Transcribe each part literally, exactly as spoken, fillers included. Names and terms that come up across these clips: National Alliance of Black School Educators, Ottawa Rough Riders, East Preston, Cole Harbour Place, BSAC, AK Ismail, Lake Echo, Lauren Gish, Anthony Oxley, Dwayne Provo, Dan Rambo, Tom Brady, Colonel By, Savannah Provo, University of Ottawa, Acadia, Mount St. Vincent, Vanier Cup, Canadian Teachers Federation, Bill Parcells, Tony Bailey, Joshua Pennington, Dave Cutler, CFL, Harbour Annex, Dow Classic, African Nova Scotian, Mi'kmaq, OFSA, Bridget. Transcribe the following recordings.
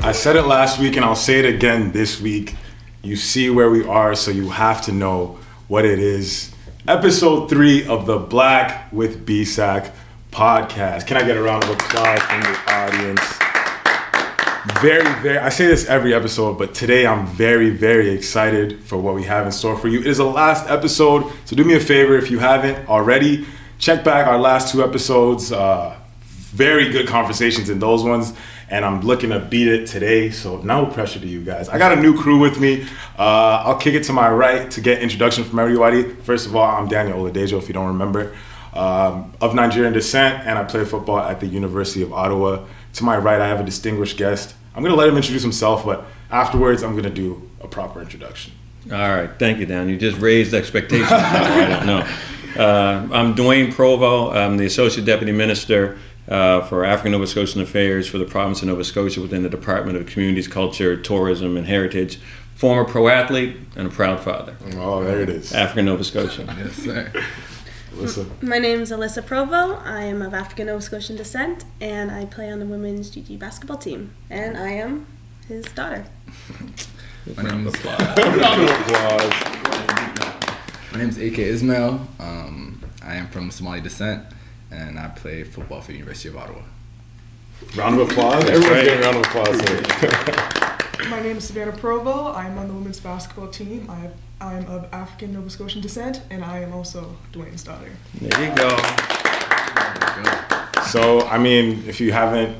I said it last week and I'll say it again this week. You see where we are, so you have to know what it is. Episode three of the Black with B S A C podcast. Can I get a round of applause from the audience? Very, very, I say this every episode, but today I'm very, very excited for what we have in store for you. It is the last episode, so do me a favor if you haven't already. Check back our last two episodes. Uh, very good conversations in those ones. And I'm looking to beat it today, so no pressure to you guys. I got a new crew with me. Uh, I'll kick it to my right to get introduction from everybody. First of all, I'm Daniel Oladejo, if you don't remember, um, of Nigerian descent, and I play football at the University of Ottawa. To my right, I have a distinguished guest. I'm gonna let him introduce himself, but afterwards, I'm gonna do a proper introduction. All right, thank you, Dan. You just raised expectations. I don't know. Uh, I'm Dwayne Provo. I'm the Associate Deputy Minister Uh, for African Nova Scotian Affairs for the province of Nova Scotia within the Department of Communities, Culture, Tourism, and Heritage. Former pro athlete and a proud father. Oh, there it is. African Nova Scotian. Yes, sir. Alyssa. My name is Alyssa Provo. I am of African Nova Scotian descent, and I play on the women's G G basketball team. And I am his daughter. My name is My name is A K Ismail. Um, I am from Somali descent. And I play football for the University of Ottawa. Round of applause. Everyone's right. Getting a round of applause here. My name is Savannah Provo. I'm on the women's basketball team. I I'm of African Nova Scotian descent, and I am also Dwayne's daughter. There you go. So, I mean, if you haven't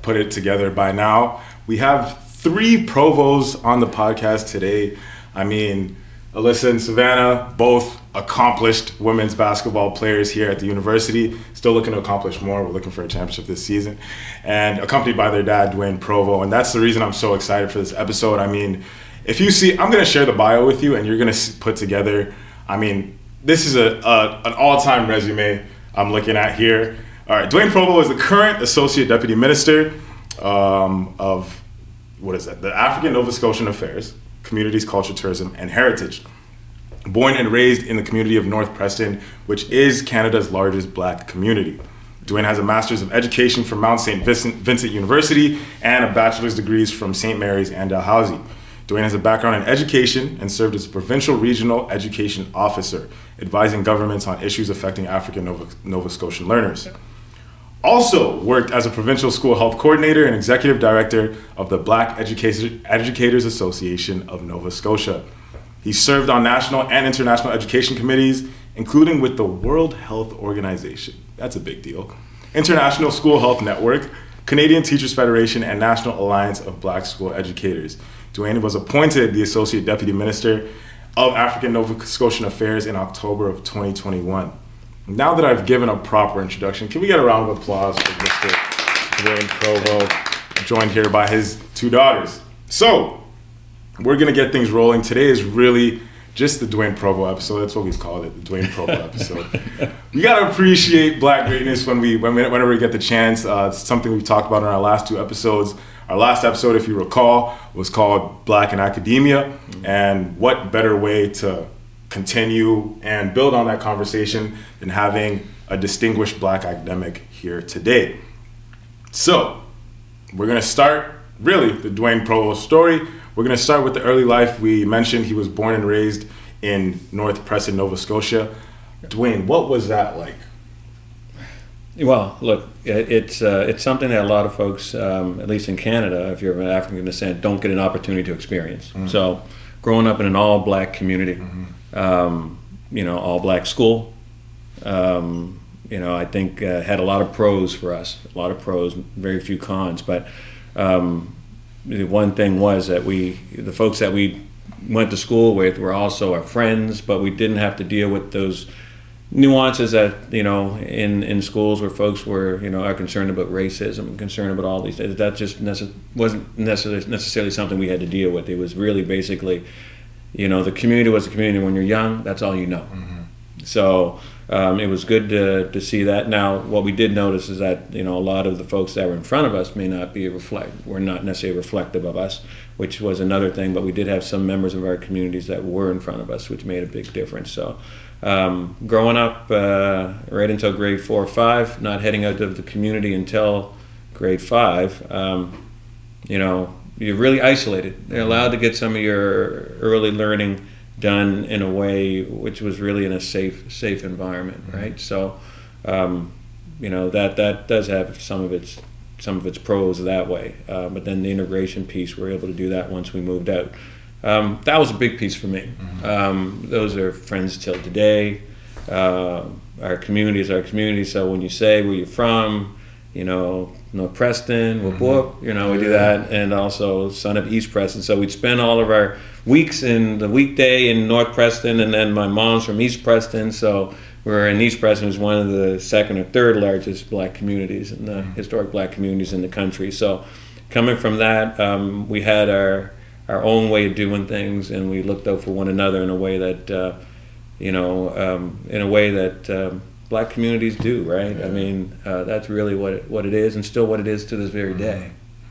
put it together by now, we have three Provos on the podcast today. I mean, Alyssa and Savannah, both accomplished women's basketball players here at the university, still looking to accomplish more. We're looking for a championship this season, and accompanied by their dad, Dwayne Provo. And that's the reason I'm so excited for this episode. I mean, if you see, I'm going to share the bio with you, and you're going to put together, I mean, this is a, a an all-time resume I'm looking at here. All right, Dwayne Provo is the current Associate Deputy Minister um, of, what is that, the African Nova Scotian Affairs, Communities, Culture, Tourism, and Heritage. Born and raised in the community of North Preston, which is Canada's largest Black community. Dwayne has a Master's of Education from Mount Saint Vincent, Vincent University and a Bachelor's degrees from Saint Mary's and Dalhousie. Dwayne has a background in education and served as a Provincial Regional Education Officer, advising governments on issues affecting African Nova, Nova Scotian learners. Also worked as a Provincial School Health Coordinator and Executive Director of the Black Educators, Educators Association of Nova Scotia. He served on national and international education committees, including with the World Health Organization. That's a big deal. International School Health Network, Canadian Teachers Federation, and National Alliance of Black School Educators. Dwayne was appointed the Associate Deputy Minister of African Nova Scotian Affairs in October of twenty twenty-one. Now that I've given a proper introduction, can we get a round of applause for Mister Dwayne Provo, joined here by his two daughters. So, we're going to get things rolling. Today is really just the Dwayne Provo episode. That's what we've called it, the Dwayne Provo episode. We got to appreciate Black greatness when we, when we, whenever we get the chance. Uh, it's something we've talked about in our last two episodes. Our last episode, if you recall, was called Black in Academia. And what better way to continue and build on that conversation than having a distinguished Black academic here today. So we're going to start, really, the Dwayne Provo story. We're going to start with the early life. We mentioned he was born and raised in North Preston, Nova Scotia. Dwayne, what was that like? Well, look, it's uh, it's something that a lot of folks, um, at least in Canada, if you're of African descent, don't get an opportunity to experience. Mm-hmm. So growing up in an all-Black community, mm-hmm. um, you know, all-Black school, um, you know, I think uh, had a lot of pros for us, a lot of pros, very few cons, but um the one thing was that we, the folks that we went to school with were also our friends, but we didn't have to deal with those nuances that, you know, in, in schools where folks were, you know, are concerned about racism, concerned about all these things. That just nece- wasn't necessarily, necessarily something we had to deal with. It was really basically, you know, the community was the community. When you're young, that's all you know. Mm-hmm. So um, it was good to, to see that. Now, what we did notice is that, you know, a lot of the folks that were in front of us may not be reflect, were not necessarily reflective of us, which was another thing, but we did have some members of our communities that were in front of us, which made a big difference. So Um, growing up uh, right until grade four or five, not heading out of the community until grade five, um, you know, you're really isolated. You're allowed to get some of your early learning done in a way which was really in a safe safe environment, right? So, um, you know, that that does have some of its some of its pros that way. Uh, but then the integration piece, we were able to do that once we moved out. Um, that was a big piece for me. Mm-hmm. Um, those are friends till today. Uh, our community is our community. So when you say where you're from, you know, North Preston, whoop whoop, you know, we do that. And also son of East Preston. So we'd spend all of our weeks in the weekday in North Preston, and then my mom's from East Preston. So we were in East Preston, was one of the second or third largest black communities and the historic black communities in the country. So coming from that, um, we had our our own way of doing things, and we looked out for one another in a way that, uh, you know, um, in a way that um, black communities do, right? Yeah. I mean, uh, that's really what it, what it is, and still what it is to this very mm-hmm. day.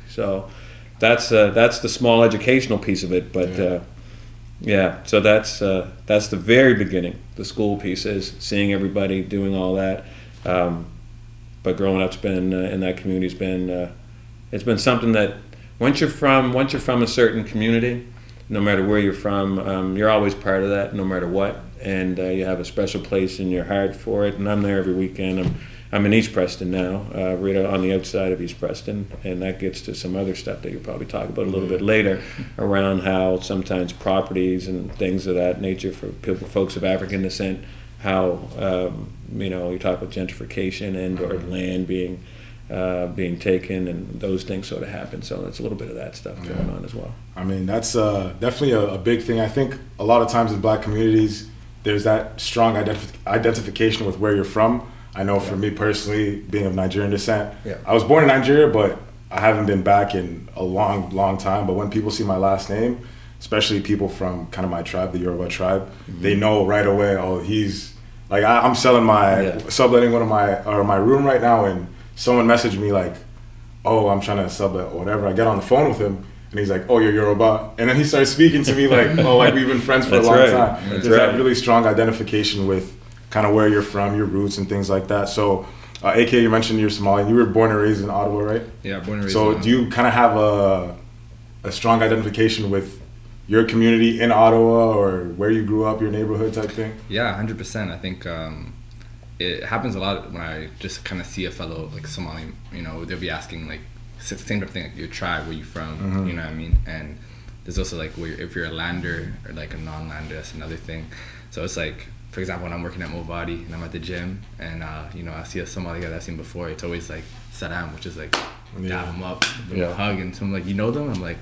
So that's uh, that's the small educational piece of it, but yeah, uh, yeah so that's uh, that's the very beginning. The school piece is seeing everybody, doing all that, um, but growing up's been uh, in that community's been uh, it's been something that. Once you're from, once you're from a certain community, no matter where you're from, um, you're always part of that, no matter what, and uh, you have a special place in your heart for it. And I'm there every weekend. I'm, I'm in East Preston now, uh, right on the outside of East Preston, and that gets to some other stuff that you'll probably talk about a little bit later, around how sometimes properties and things of that nature for people, folks of African descent, how um, you know, you talk about gentrification and or land being. Uh, being taken, and those things sort of happen. So that's a little bit of that stuff yeah. going on as well. I mean, that's uh, definitely a, a big thing. I think a lot of times in black communities, there's that strong identif- identification with where you're from. I know yeah. for me personally, being of Nigerian descent, yeah. I was born in Nigeria, but I haven't been back in a long, long time. But when people see my last name, especially people from kind of my tribe, the Yoruba tribe, mm-hmm. they know right away, oh, he's, like I, I'm selling my, yeah. subletting one of my, or my room right now, and someone messaged me like, oh, I'm trying to sublet or whatever. I get on the phone with him, and he's like, oh, you're Yoruba. And then he starts speaking to me like, oh, like we've been friends for a long right. time. That's There's right. that really strong identification with kind of where you're from, your roots, and things like that. So, uh, A K, you mentioned you're Somali, and you were born and raised in Ottawa, right? Yeah, born and raised so in Ottawa. So do you kind of have a, a strong identification with your community in Ottawa or where you grew up, your neighborhood type thing? Yeah, one hundred percent. I think... Um it happens a lot when I just kind of see a fellow like Somali, you know, they'll be asking like the same type of thing, like your tribe, where you from, mm-hmm. you know what I mean? And there's also like where, if you're a lander or like a non-lander, that's another thing. So it's like, for example, when I'm working at Movadi and I'm at the gym and, uh, you know, I see a Somali guy that I've seen before, it's always like salam, which is like yeah. dab him up, give yeah. him a hug, and so I'm like, you know them? I'm like,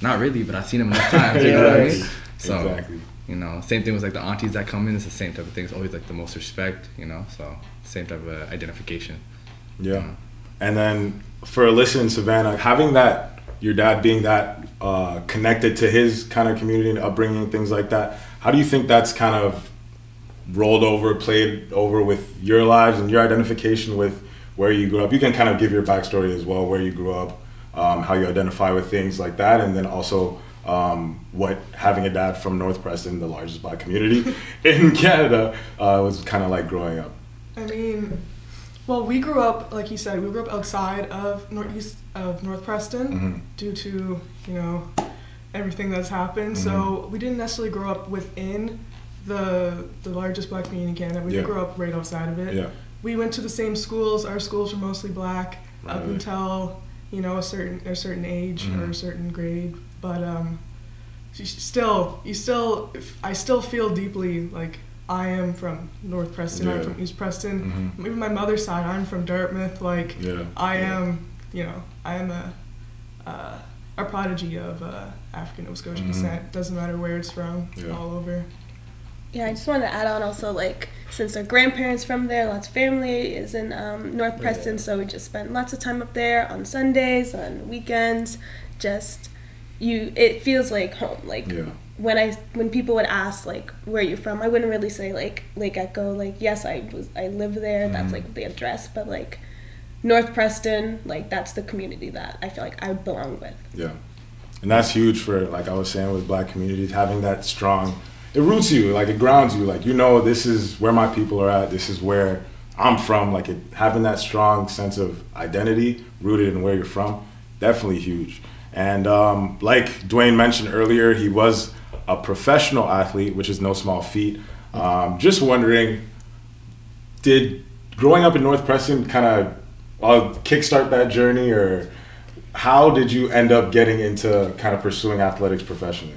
not really, but I've seen them enough times, you know what I mean? So, exactly. You know, same thing with like the aunties that come in. It's the same type of thing. It's always like the most respect, you know, so same type of identification. Yeah. You know? And then for Alyssa and Savannah, having that, your dad being that uh, connected to his kind of community and upbringing, things like that, how do you think that's kind of rolled over, played over with your lives and your identification with where you grew up? You can kind of give your backstory as well, where you grew up, um, how you identify with things like that, and then also... Um, what having a dad from North Preston, the largest black community in Canada, uh, was kind of like growing up. I mean, well, we grew up, like you said, we grew up outside of northeast of North Preston mm-hmm. due to, you know, everything that's happened. Mm-hmm. So we didn't necessarily grow up within the the largest black community in Canada. We yeah. grew up right outside of it. Yeah. We went to the same schools. Our schools were mostly black right. up until, you know, a certain a certain age mm-hmm. or a certain grade. But um, still, you still, I still feel deeply like I am from North Preston, yeah. I'm from East Preston. Mm-hmm. Even my mother's side, I'm from Dartmouth. Like, yeah. I yeah. am, you know, I am a, uh, a prodigy of uh, African Nova Scotian mm-hmm. descent. Doesn't matter where it's from, yeah. all over. Yeah, I just wanted to add on also, like, since our grandparents from there, lots of family is in um, North Preston, yeah. so we just spend lots of time up there on Sundays, on weekends, just... You, it feels like home. Like yeah. when I, when people would ask like, "Where are you from?" I wouldn't really say like Lake Echo. Like yes, I was, I live there. Mm-hmm. That's like the address. But like North Preston, like that's the community that I feel like I belong with. Yeah, and that's huge for like I was saying with Black communities having that strong it roots you, like it grounds you, like, you know, this is where my people are at, this is where I'm from. Like it, having that strong sense of identity rooted in where you're from, definitely huge. And um, like Dwayne mentioned earlier, he was a professional athlete, which is no small feat. Um, just wondering, did growing up in North Preston kind of uh, kickstart that journey, or how did you end up getting into kind of pursuing athletics professionally?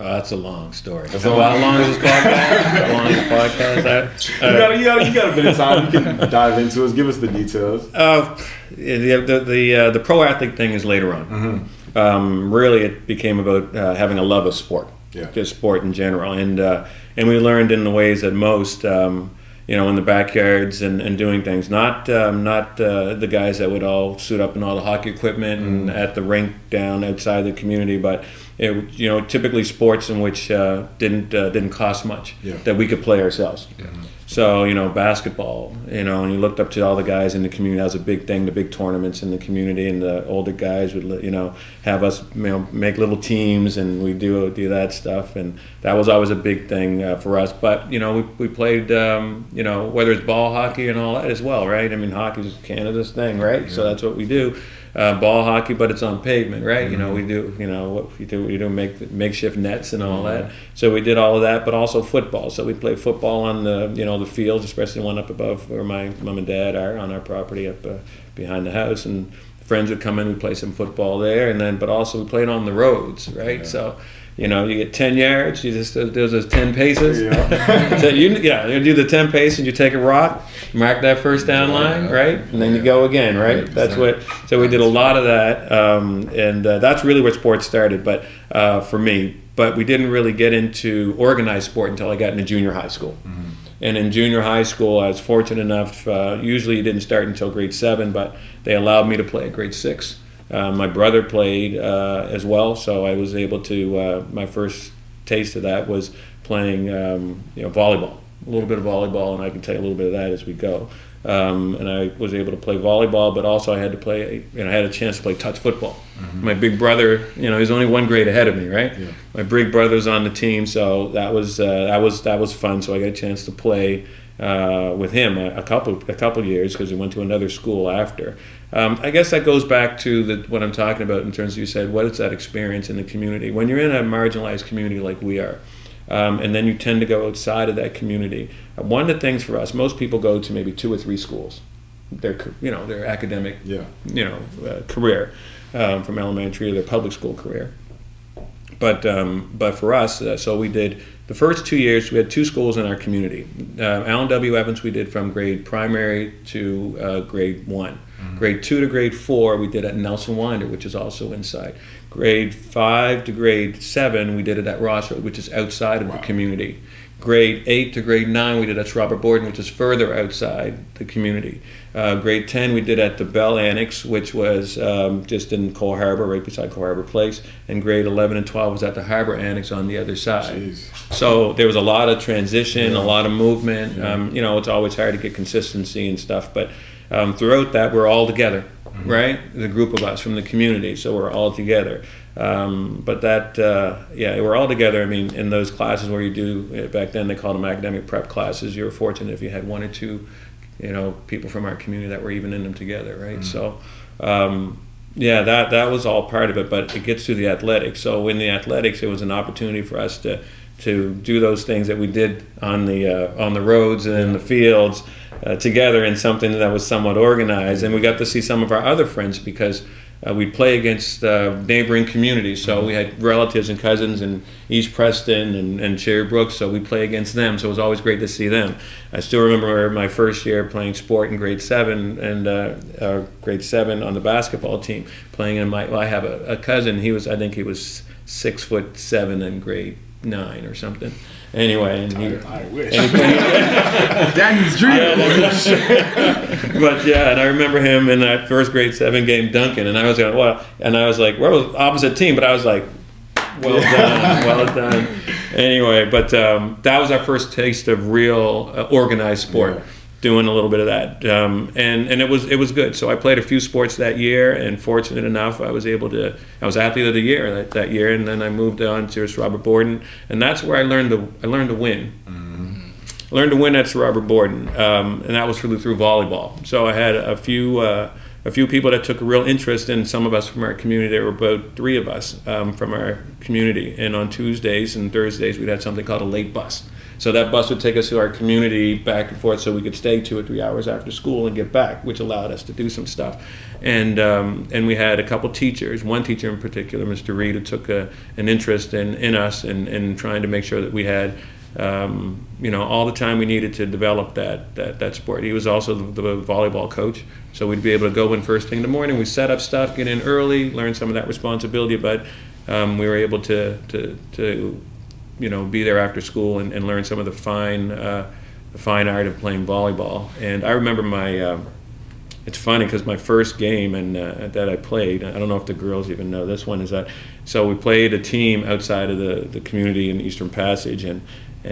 Oh, that's a long story. That's so a long, how long is this podcast? How long is this podcast? I, uh, you, got a, you, got, you got a bit of time. You can dive into it. Give us the details. Uh, the the the, uh, the pro athlete thing is later on. Mm-hmm. Um, really, it became about uh, having a love of sport, yeah. just sport in general, and uh, and we learned in the ways that most, um, you know, in the backyards and, and doing things. Not um, not uh, the guys that would all suit up in all the hockey equipment mm-hmm. and at the rink down outside the community, but. It, you know, typically sports in which uh, didn't uh, didn't cost much yeah. that we could play ourselves. Yeah. So you know, basketball. You know, and you looked up to all the guys in the community. That was a big thing. The big tournaments in the community, and the older guys would you know have us you know make little teams, and we do do that stuff. And that was always a big thing uh, for us. But you know, we we played um, you know whether it's ball hockey and all that as well, right? I mean, hockey's Canada's thing, right? Yeah. So that's what we do. Uh, ball hockey, but it's on pavement, right? Mm-hmm. You know, we do, you know, what we do, we do make makeshift nets and all mm-hmm. that. So we did all of that, but also football. So we played football on the, you know, the fields, especially one up above where my mom and dad are on our property up uh, behind the house. And friends would come in, we'd play some football there. And then, but also we played on the roads, right? Yeah. So, you know, you get ten yards, you just do those ten paces. Yeah. so you, yeah, you do the ten pace and you take a rock, mark that first down line, right? And then you go again, right? That's what, so we did a lot of that. Um, and uh, that's really where sports started, but uh, for me. But we didn't really get into organized sport until I got into junior high school. Mm-hmm. And in junior high school, I was fortunate enough, uh, usually it didn't start until grade seven, but they allowed me to play at grade six. Uh, my brother played uh, as well, so I was able to. Uh, my first taste of that was playing, um, you know, volleyball. A little bit of volleyball, and I can tell you a little bit of that as we go. Um, and I was able to play volleyball, but also I had to play. You know, I had a chance to play touch football. Mm-hmm. My big brother, you know, he's only one grade ahead of me, right? Yeah. My big brother's on the team, so that was uh, that was that was fun. So I got a chance to play uh, with him a, a couple a couple years because he went to another school after. Um, I guess that goes back to the, what I'm talking about in terms of you said, what is that experience in the community? When you're in a marginalized community like we are, um, and then you tend to go outside of that community. One of the things for us, most people go to maybe two or three schools, their you know their academic yeah. you know uh, career um, from elementary to their public school career. But um, but for us, uh, so we did the first two years. We had two schools in our community. Uh, Allen W. Evans, we did from grade primary to uh, grade one. Grade two to grade four, we did at Nelson Winder, which is also inside. Grade five to grade seven, we did it at Ross Road, which is outside of wow. the community. Grade eight to grade nine, we did at Sir Robert Borden, which is further outside the community. Uh, grade ten, we did at the Bell Annex, which was um, just in Cole Harbour, right beside Cole Harbour Place. And grade eleven and twelve was at the Harbour Annex on the other side. Jeez. So there was a lot of transition, yeah. a lot of movement. Yeah. Um, you know, it's always hard to get consistency and stuff, but. Um, throughout that, we're all together, mm-hmm. right? The group of us from the community, so we're all together. Um, but that, uh, yeah, we're all together. I mean, in those classes where you do, back then they called them academic prep classes, you were fortunate if you had one or two, you know, people from our community that were even in them together, right? Mm-hmm. So, um, yeah, that, that was all part of it, but it gets to the athletics. So in the athletics, it was an opportunity for us to to do those things that we did on the uh, on the roads and yeah. in the fields, Uh, together in something that was somewhat organized, and we got to see some of our other friends because uh, we'd play against uh, neighboring communities. So we had relatives and cousins in East Preston and, and Cherry Brook, so we play against them. So it was always great to see them. I still remember my first year playing sport in grade seven and uh, uh, grade seven on the basketball team, playing in my. Well, I have a, a cousin. He was, I think, he was six foot seven in grade nine or something. Anyway, and he, I, I wish. And he, Danny's dream. But yeah, and I remember him in that first grade seven game dunking, and I was going, "Wow!" And I was like, "We're well, opposite team," but I was like, "Well done, well done." Anyway, but um, that was our first taste of real uh, organized sport. Yeah. doing a little bit of that, um, and and it was it was good. So I played a few sports that year, and fortunate enough, I was able to. I was athlete of the year that, that year, and then I moved on to Sir Robert Borden, and that's where I learned to I learned to win. Mm-hmm. I learned to win at Sir Robert Borden, um, and that was through through volleyball. So I had a few. Uh, A few people that took a real interest in some of us from our community. There were about three of us um, from our community. And on Tuesdays and Thursdays, we'd had something called a late bus. So that bus would take us to our community back and forth so we could stay two or three hours after school and get back, which allowed us to do some stuff. And um, and we had a couple teachers, one teacher in particular, Mister Reed, who took a, an interest in, in us and, and trying to make sure that we had um, you know, all the time we needed to develop that that, that sport. He was also the, the volleyball coach, so we'd be able to go in first thing in the morning. We set up stuff, get in early, learn some of that responsibility, but um, we were able to, to to you know be there after school and, and learn some of the fine uh, the fine art of playing volleyball. And I remember my um, it's funny because my first game and uh, that I played, I don't know if the girls even know this one, is that so we played a team outside of the, the community in Eastern Passage, and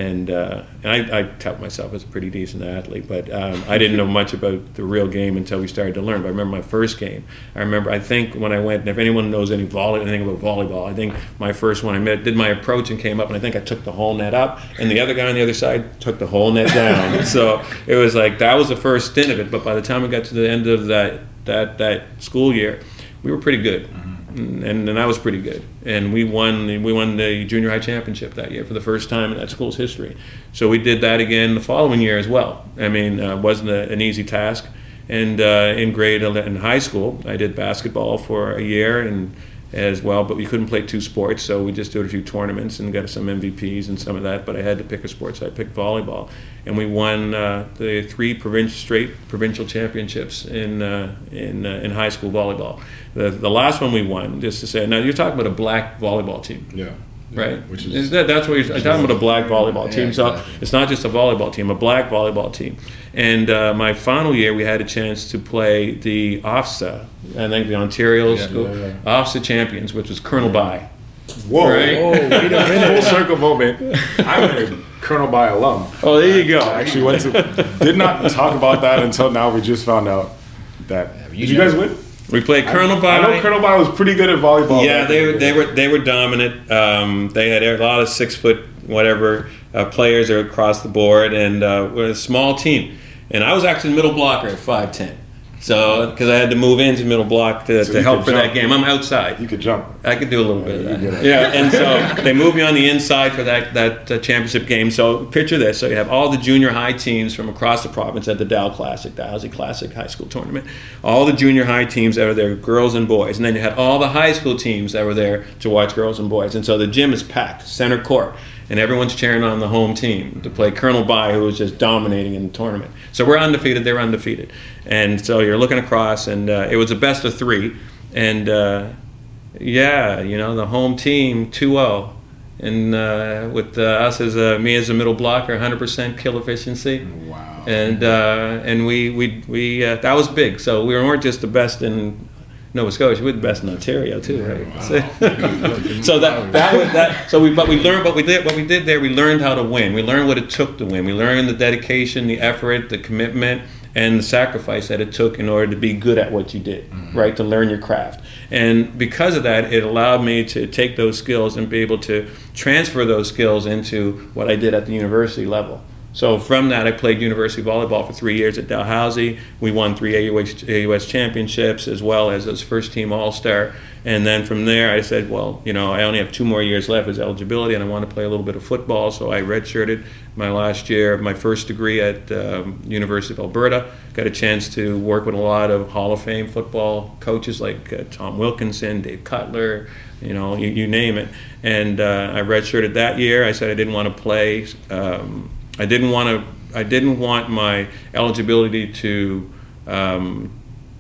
and, uh, and I, I tout myself as a pretty decent athlete, but um, I didn't know much about the real game until we started to learn. But I remember my first game. I remember, I think when I went, and if anyone knows any volley, anything about volleyball, I think my first one, I met, did my approach and came up, and I think I took the whole net up, and the other guy on the other side took the whole net down. So it was like, that was the first stint of it, but by the time we got to the end of that that, that school year, we were pretty good. And, and I was pretty good, and we won. We won the junior high championship that year for the first time in that school's history. So we did that again the following year as well. I mean, uh, wasn't a, an easy task. And uh, in grade in high school, I did basketball for a year and as well, but we couldn't play two sports, so we just did a few tournaments and got some M V Ps and some of that. But I had to pick a sport, so I picked volleyball, and we won uh, the three provin- straight provincial championships in uh, in uh, in high school volleyball. The the last one we won, just to say. Now you're talking about a black volleyball team, yeah, right? Which is that, that's what you're talking is, about a black volleyball team. Yeah, exactly. So it's not just a volleyball team, a black volleyball team. And uh, my final year, we had a chance to play the O F S A. I think the Ontario yeah, school, yeah, yeah. O F S A champions, which was Colonel By. Whoa! Right? Whoa, wait a minute. Full circle moment. I'm a Colonel By alum. Oh, there you go. I actually went to. Did not talk about that until now. We just found out that. Yeah, you did you guys win? We played Colonel I, By. I know Colonel By was pretty good at volleyball. Yeah, they were. They were. They were dominant. Um, they had a lot of six foot whatever uh, players are across the board, and uh, we're a small team. And I was actually middle blocker at five ten. So, because I had to move into middle block to, so to help for jump. That game. I'm outside. You could jump. I could do a little yeah, bit of that. Yeah, and so they moved me on the inside for that, that uh, championship game. So, picture this. So, you have all the junior high teams from across the province at the Dow Classic, Dalhousie Classic High School Tournament. All the junior high teams that were there, girls and boys. And then you had all the high school teams that were there to watch girls and boys. And so, the gym is packed, center court. And everyone's cheering on the home team to play Colonel By, who was just dominating in the tournament. So we're undefeated, they're undefeated. And so you're looking across, and uh, it was a best of three. And uh, yeah, you know, the home team, two oh. And uh, with uh, us, as a, me as a middle blocker, one hundred percent kill efficiency. Wow. And uh, and we, we, we uh, that was big. So we weren't just the best in Nova Scotia, we're the best in Ontario too, right? Wow. So, so that that was that. So we, but we learned what we did. What we did there, we learned how to win. We learned what it took to win. We learned the dedication, the effort, the commitment, and the sacrifice that it took in order to be good at what you did, mm-hmm. right? To learn your craft, and because of that, it allowed me to take those skills and be able to transfer those skills into what I did at the university level. So from that, I played university volleyball for three years at Dalhousie. We won three A U S championships as well as as first team All-Star. And then from there, I said, well, you know, I only have two more years left as eligibility, and I want to play a little bit of football. So I redshirted my last year, my first degree at um, University of Alberta. Got a chance to work with a lot of Hall of Fame football coaches like uh, Tom Wilkinson, Dave Cutler, you know, you, you name it. And uh, I redshirted that year. I said I didn't want to play um, I didn't want to. I didn't want my eligibility to um,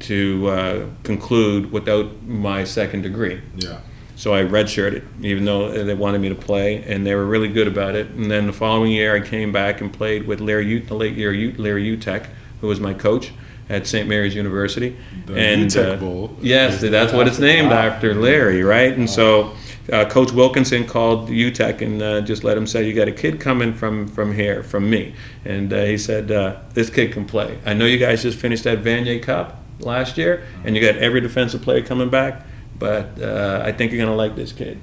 to uh, conclude without my second degree. Yeah. So I redshirted, even though they wanted me to play, and they were really good about it. And then the following year, I came back and played with Larry U, the late Larry Larry Utech, who was my coach at Saint Mary's University. The and, Utech uh, Bowl. Yes, that's what it's named after, Larry, right? And so uh, Coach Wilkinson called U T E C and uh, just let him say, you got a kid coming from, from here, from me. And uh, he said, uh, this kid can play. I know you guys just finished that Vanier Cup last year, and you got every defensive player coming back, but uh, I think you're going to like this kid.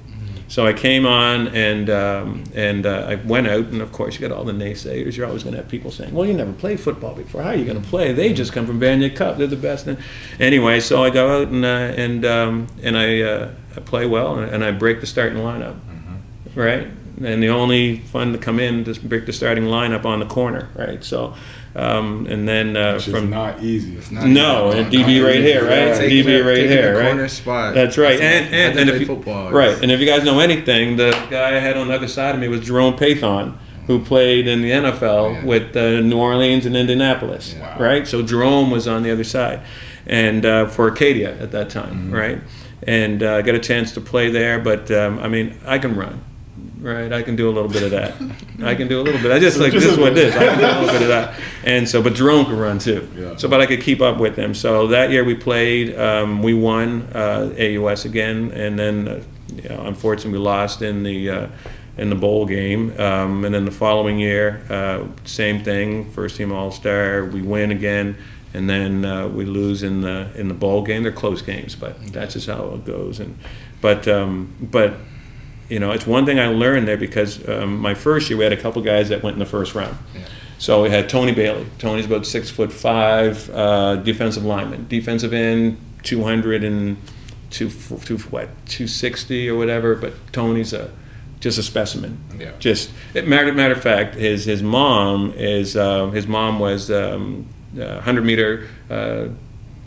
So I came on and um, and uh, I went out, and of course you got all the naysayers. You're always going to have people saying, "Well, you never played football before. How are you going to play? They just come from Vanier Cup. They're the best." And anyway, so I go out and uh, and um, and I uh, I play well, and I break the starting lineup, mm-hmm. right? And the only fun to come in to break the starting lineup on the corner, right? So. Um, and then uh, Which from is not easy. It's not no, and D B right here, right? Taking D B right here, right? Corner spot. That's right. That's and and, and if you, football, right. And if you guys know anything, the guy I had on the other side of me was Jerome Pathon, who played in the N F L oh, yeah. with uh, New Orleans and Indianapolis, yeah. wow. right? So Jerome was on the other side, and uh, for Acadia at that time, mm-hmm. right? And I uh, got a chance to play there, but um, I mean, I can run. Right, I can do a little bit of that. I can do a little bit. I just like just this is what it is. I can do a little bit of that. And so, but Jerome could run too. Yeah. So, but I could keep up with them. So that year we played, um, we won uh, A U S again, and then uh, you know, unfortunately we lost in the uh, in the bowl game. Um, and then the following year, uh, same thing. First team All Star, we win again. And then uh, we lose in the in the bowl game. They're close games, but that's just how it goes. And but um, but. You know, it's one thing I learned there because um, my first year we had a couple guys that went in the first round. Yeah. So we had Tony Bailey. Tony's about six foot five, uh, defensive lineman, defensive end, two hundred and two, two what, two sixty or whatever. But Tony's a just a specimen. Yeah. Just it, matter matter of fact, his his mom is uh, his mom was um, a hundred meter uh,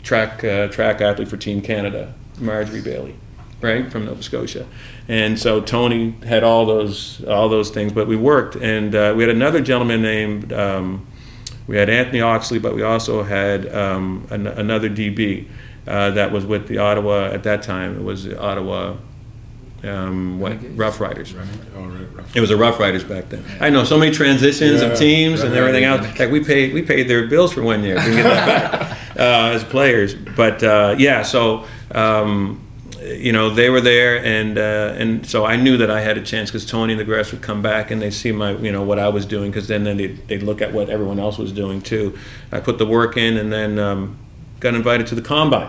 track uh, track athlete for Team Canada, Marjorie Bailey. Right from Nova Scotia, and so Tony had all those all those things. But we worked, and uh, we had another gentleman named um, we had Anthony Oxley, but we also had um, an, another D B uh, that was with the Ottawa at that time. It was the Ottawa um, what Rough Riders. Oh, right, Rough Riders. It was a Rough Riders back then. I know so many transitions yeah, of teams right, and everything right, else. Like right. we paid we paid their bills for one year. We can get that back uh, as players, but uh, yeah, so. Um, You know, they were there, and uh, and so I knew that I had a chance because Tony and the grass would come back and they see my, you know, what I was doing because then then they'd, they'd look at what everyone else was doing too. I put the work in and then um, got invited to the combine,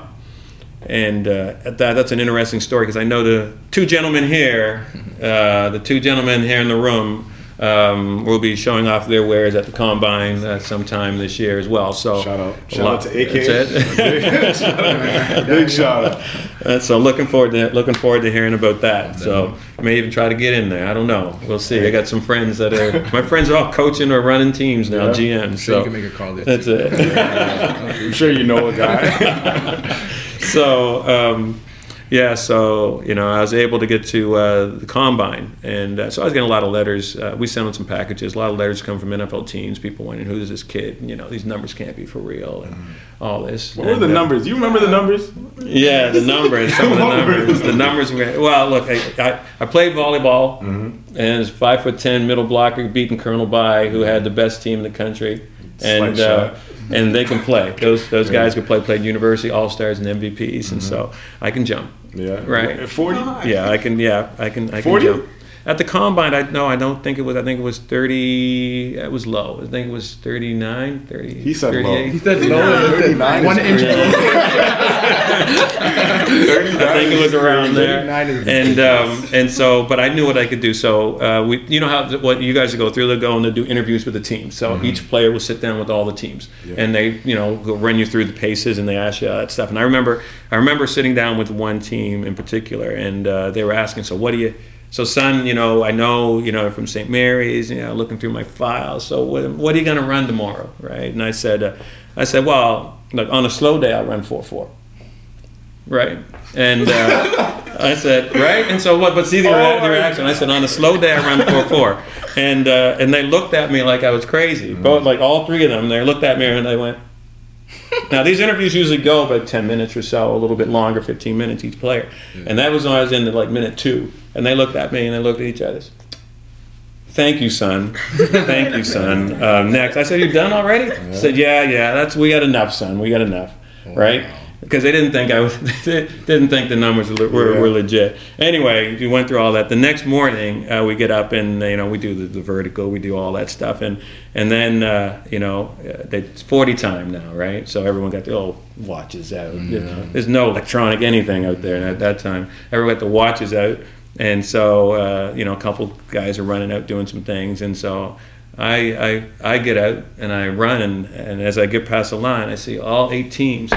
and uh, at that that's an interesting story because I know the two gentlemen here, uh, the two gentlemen here in the room. Um, we'll be showing off their wares at the Combine uh, sometime this year as well. So shout out, shout out to A K. That's it. Big shout out. Uh, so looking forward to looking forward to hearing about that. So I may even try to get in there. I don't know. We'll see. I got some friends that are my friends are all coaching or running teams now. Yeah. G M. I'm sure so you can make a call there. That's too. It. I'm sure you know a guy. so. Um, Yeah, so, you know, I was able to get to uh, the Combine, and uh, so I was getting a lot of letters. Uh, we sent out some packages. A lot of letters come from N F L teams, people wondering, who is this kid? And, you know, these numbers can't be for real and all this. What and, were the uh, numbers? Do you remember the numbers? Yeah, the numbers, some of the numbers. The numbers were, well, look, I, I, I played volleyball, mm-hmm. and was five foot ten middle blocker, beating Colonel By, who had the best team in the country. And uh, and they can play. Those those guys can play. Played university all stars and M V Ps, mm-hmm. and so I can jump. Yeah. Right. At forty. Yeah, I can. Yeah, I can. I forty. Can jump. At the Combine, I no, I don't think it was. I think it was thirty. It was low. I think it was thirty-nine, thirty. He said low. He said low. thirty-nine. One inch. I think it was around there. And um, and so, but I knew what I could do. So uh, we, you know how what you guys go through. They'll go and they'll do interviews with the team. So mm-hmm. each player will sit down with all the teams, yeah. and they, you know, go run you through the paces and they ask you all that stuff. And I remember, I remember sitting down with one team in particular, and uh, they were asking, so what do you? So, son, you know, I know, you know, from Saint Mary's, you know, looking through my files. So, what, what are you going to run tomorrow, right? And I said, uh, I said, well, look, on a slow day, I'll run four four, right? And uh, I said, right? And so, what? But see their, oh, their reaction. I said, on a slow day, I run four four, and uh, and they looked at me like I was crazy. Mm-hmm. Both, like all three of them, they looked at me and they went. Now, these interviews usually go about ten minutes or so, a little bit longer, fifteen minutes each player. Mm-hmm. And that was when I was in, like, minute two. And they looked at me, and they looked at each other. Thank you, son. Thank you, son. Uh, next. I said, you're done already? Yeah. I said, yeah, yeah, that's we got enough, son. We got enough, oh, right? Wow. because they didn't think I was, they didn't think the numbers were, were, yeah. were legit. Anyway, we went through all that. The next morning, uh, we get up and you know we do the, the vertical, we do all that stuff, and and then uh, you know it's forty time now, right? So everyone got the old watches out. Mm-hmm. You know, there's no electronic anything out there, and at that time, everyone got the watches out, and so uh, you know a couple guys are running out doing some things, and so. I, I I get out and I run and, and as I get past the line I see all eight teams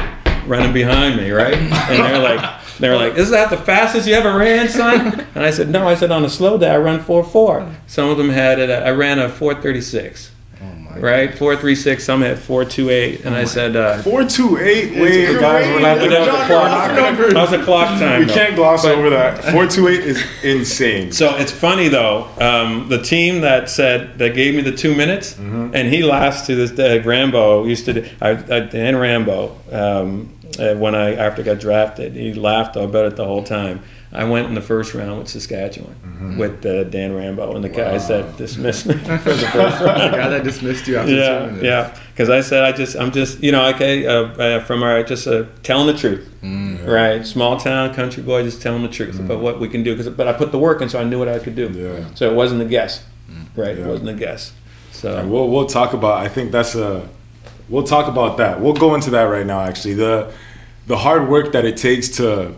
running behind me, right? And they're like they're like, "Is that the fastest you ever ran, son?" And I said, "No," I said, "on a slow day I run four four." Some of them had it. I ran a four thirty-six. Oh my right? God. four thirty-six, some had four twenty-eight, and oh I said uh, four twenty-eight. Wait, the guys were not the clock. That was a clock time. We though. Can't gloss but, over that. four twenty-eight is insane. So it's funny though. Um, the team that said that gave me the two minutes, mm-hmm. and he lasts to this day. Rambo used to. Do, I, I, Dan Rambo. Um, when I after I got drafted, he laughed about it the whole time. I went in the first round with Saskatchewan mm-hmm. with uh, Dan Rambo and the wow. guys that dismissed me for the first round. The guy that dismissed you after yeah, two minutes. Yeah, because I said I just I'm just you know okay uh, uh, from our just uh, telling the truth, mm-hmm. right? Small town country boy just telling the truth mm-hmm. about what we can do. Because but I put the work in, so I knew what I could do. Yeah. So it wasn't a guess, mm-hmm. right? Yeah. It wasn't a guess. So and we'll we'll talk about. I think that's a we'll talk about that. We'll go into that right now. Actually, the the hard work that it takes to.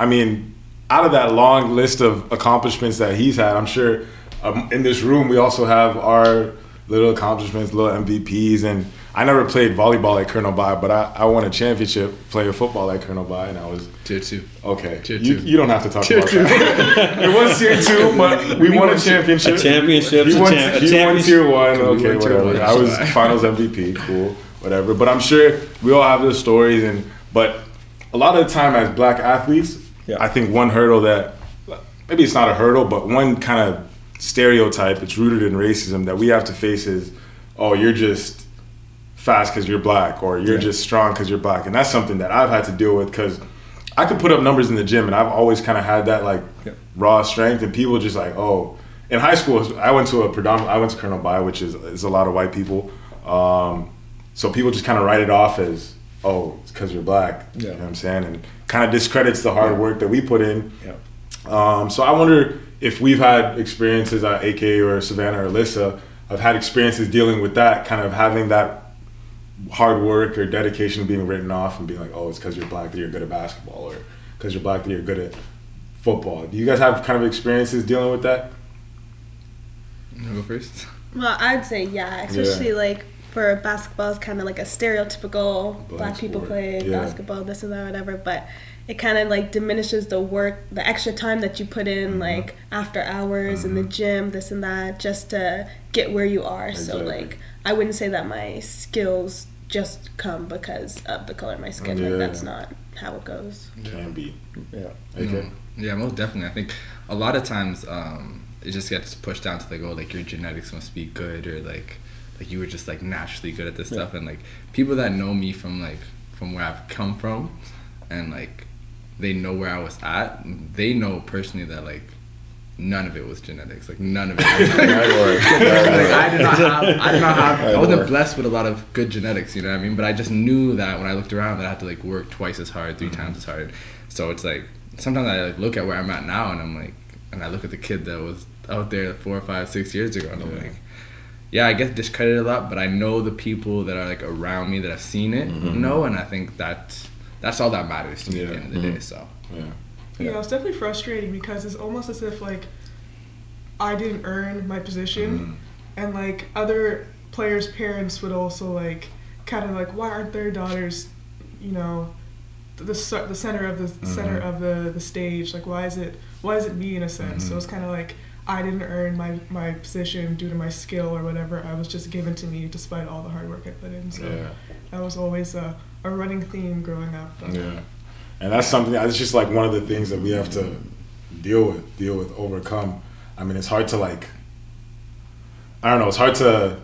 I mean, out of that long list of accomplishments that he's had, I'm sure um, in this room we also have our little accomplishments, little M V Ps. And I never played volleyball like Colonel By, but I, I won a championship playing football like Colonel By, and I was tier two. Okay, tier you, two. You don't have to talk tier about two. That. It was tier two, but we, we won, won a championship. A championship. He won, champ- he won tier one. Okay, whatever. I was finals M V P. Cool, whatever. But I'm sure we all have those stories, and but a lot of the time as Black athletes. Yeah. I think one hurdle that, maybe it's not a hurdle, but one kind of stereotype that's rooted in racism that we have to face is, oh, you're just fast because you're Black, or you're yeah. just strong because you're Black. And that's something that I've had to deal with because I could put up numbers in the gym and I've always kind of had that like yeah. raw strength and people just like, oh. In high school, I went to a predominant, I went to Colonel By, which is, is a lot of white people. Um, so people just kind of write it off as, oh, it's because you're Black. Yeah. You know what I'm saying? And kind of discredits the hard yeah. work that we put in. Yeah. Um, so I wonder if we've had experiences at A K or Savannah or Alyssa, I've had experiences dealing with that, kind of having that hard work or dedication being written off and being like, oh, it's because you're Black that you're good at basketball or because you're Black that you're good at football. Do you guys have kind of experiences dealing with that? You want to go first? Well, I'd say yeah, especially yeah. like for basketball is kind of like a stereotypical Black, Black people play yeah. basketball, this and that, whatever, but it kind of like diminishes the work, the extra time that you put in mm-hmm. like after hours mm-hmm. in the gym, this and that, just to get where you are. Exactly. So like, I wouldn't say that my skills just come because of the color of my skin. Yeah. Like that's not how it goes. It can be. Yeah. Okay. Yeah, most definitely. I think a lot of times um, it just gets pushed down to like, oh, like your genetics must be good or like, like you were just like naturally good at this yeah. stuff. And like people that know me from like from where I've come from and like they know where I was at, they know personally that like none of it was genetics. Like none of it was like, like I did not have I did not have I wasn't blessed with a lot of good genetics, you know what I mean? But I just knew that when I looked around that I had to like work twice as hard, three mm-hmm. times as hard. So it's like sometimes I like look at where I'm at now and I'm like and I look at the kid that was out there four, five, six years ago and yeah. I'm like yeah, I get discredited a lot, but I know the people that are like around me that have seen it, mm-hmm. you know, and I think that that's all that matters to me yeah. at the end of the mm-hmm. day. So, yeah. yeah, you know, it's definitely frustrating because it's almost as if like I didn't earn my position, mm-hmm. and like other players' parents would also like kind of like why aren't their daughters, you know, the the center of the mm-hmm. center of the, the stage? Like why is it why is it me in a sense? Mm-hmm. So it's kind of like. I didn't earn my, my position due to my skill or whatever. I was just given to me despite all the hard work I put in. So yeah. that was always a, a running theme growing up. Yeah, and that's something, it's just like one of the things that we have to deal with, deal with, overcome. I mean, it's hard to like, I don't know, it's hard to,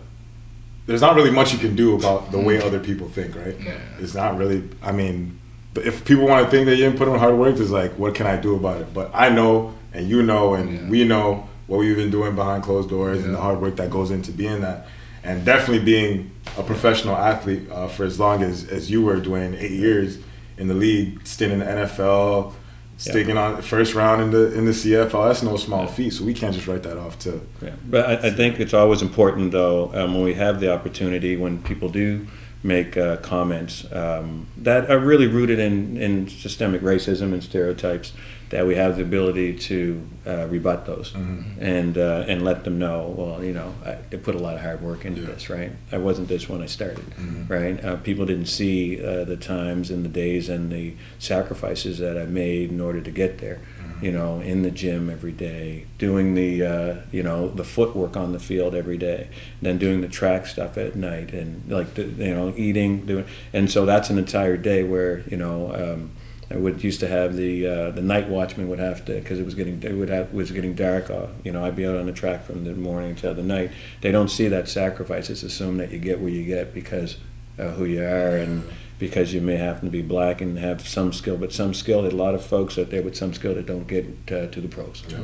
there's not really much you can do about the way other people think, right? Yeah. It's not really, I mean, if people want to think that you didn't put in hard work, it's like, what can I do about it? But I know, and you know, and yeah. we know, what we've been doing behind closed doors yeah. and the hard work that goes into being that. and definitely being a professional athlete uh, for as long as, as you were, Dwayne, eight years in the league, stint in the N F L, sticking yeah. on first round in the in the C F L. That's no small yeah. feat, so we can't just write that off too. Yeah. But I, I think it's always important though, um, when we have the opportunity, when people do make uh, comments um, that are really rooted in, in systemic racism and stereotypes, that we have the ability to uh, rebut those mm-hmm. and uh, and let them know, well, you know, I put a lot of hard work into yeah. this, right? I wasn't this when I started, mm-hmm. right? Uh, people didn't see uh, the times and the days and the sacrifices that I made in order to get there, mm-hmm. you know, in the gym every day, doing the, uh, you know, the footwork on the field every day, then doing the track stuff at night and like, the, you know, eating, doing, and so that's an entire day where, you know, um, I would used to have the uh, the night watchman would have to, because it was getting it would have was getting dark. Uh, you know, I'd be out on the track from the morning till the night. They don't see that sacrifice. It's assumed that you get where you get because of who you are and because you may happen to be black and have some skill. But some skill, there's a lot of folks out there with some skill that don't get uh, to the pros. Yep.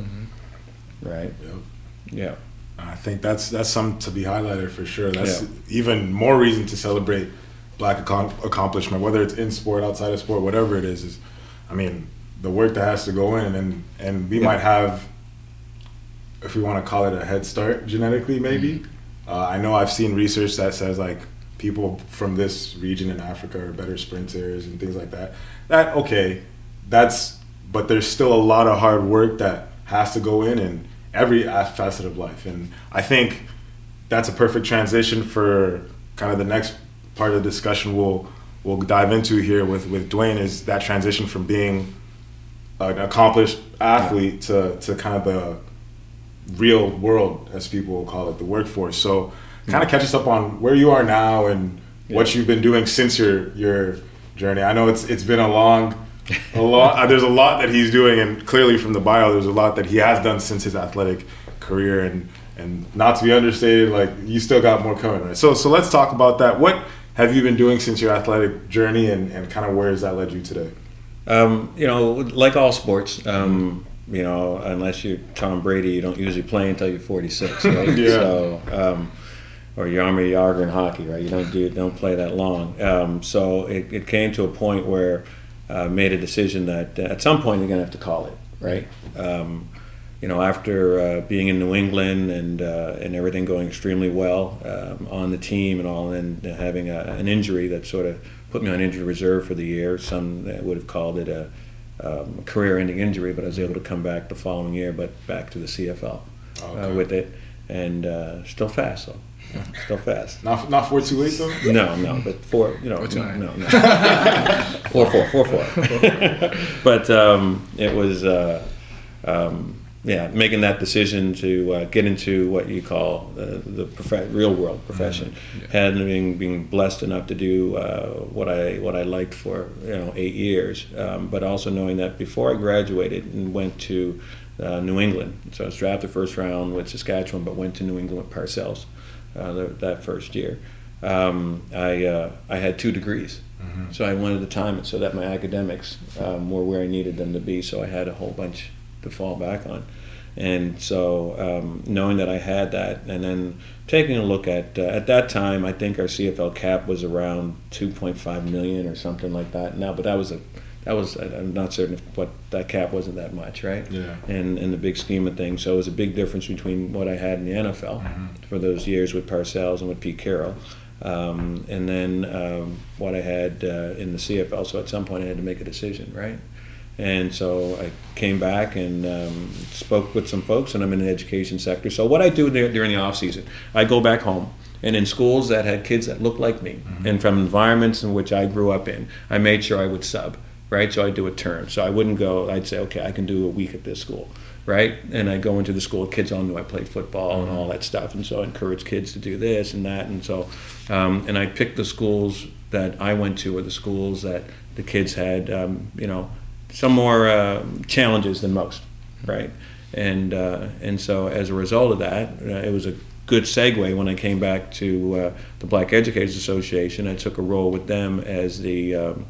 Right. Yep. Yeah. I think that's that's something to be highlighted for sure. That's yeah. even more reason to celebrate Black ac- accomplishment, whether it's in sport, outside of sport, whatever it is, is, I mean, the work that has to go in, and and we yeah. might have, if we want to call it a head start genetically, maybe. Mm-hmm. Uh, I know I've seen research that says like people from this region in Africa are better sprinters and things like that. That okay, that's but there's still a lot of hard work that has to go in in every facet of life, and I think that's a perfect transition for kind of the next part of the discussion we'll we'll dive into here with, with Dwayne, is that transition from being an accomplished athlete to, to kind of the real world, as people will call it, the workforce. So kind of catch us up on where you are now and yeah. what you've been doing since your your journey. I know it's it's been a long, a lot. There's a lot that he's doing, and clearly from the bio, there's a lot that he has done since his athletic career, and and not to be understated, like you still got more coming, right? So so let's talk about that. What have you been doing since your athletic journey, and, and kind of where has that led you today? Um, you know, like all sports, um, you know, unless you're Tom Brady, you don't usually play until you're forty-six, right? yeah. So, um, or Yarmir Yager in hockey, right? You don't do don't play that long. Um, so it, it came to a point where I made a decision that at some point you're going to have to call it, right? Um, you know, after uh, being in New England and uh, and everything going extremely well um, on the team and all, and having a, an injury that sort of put me on injury reserve for the year. Some would have called it a, um, a career-ending injury, but I was able to come back the following year, but back to the C F L okay. uh, with it, and uh, still fast though. Still fast. Not not four two eight though. No, no, but four. You know, four, no, no, no. four four four four. But um, it was. Uh, um, Yeah, making that decision to uh, get into what you call uh, the prof- real world profession, mm-hmm. yeah. having been blessed enough to do uh, what I what I liked for you know eight years, um, but also knowing that before I graduated and went to uh, New England, so I was drafted first round with Saskatchewan, but went to New England with Parcells uh, the, that first year. Um, I uh, I had two degrees. Mm-hmm. So I wanted to time it so that my academics um, were where I needed them to be. So I had a whole bunch to fall back on, and so um, knowing that I had that, and then taking a look at uh, at that time, I think our C F L cap was around two point five million or something like that. Now, but that was a that was I'm not certain if what that cap wasn't that much, right? Yeah. And in the big scheme of things, so it was a big difference between what I had in the N F L mm-hmm. for those years with Parcells and with Pete Carroll, um, and then um, what I had uh, in the C F L. So at some point, I had to make a decision, right? And so I came back and um, spoke with some folks, and I'm in the education sector. So what I do there during the off season, I go back home, and in schools that had kids that looked like me, mm-hmm. and from environments in which I grew up in, I made sure I would sub, right? So I do a term. So I wouldn't go. I'd say, okay, I can do a week at this school, right? And I go into the school. Kids all knew I played football mm-hmm. and all that stuff, and so I encourage kids to do this and that, and so um, and I picked the schools that I went to, or the schools that the kids had, um, you know. Some more uh, challenges than most, right? And uh, and so as a result of that, uh, it was a good segue when I came back to uh, the Black Educators Association. I took a role with them as the um,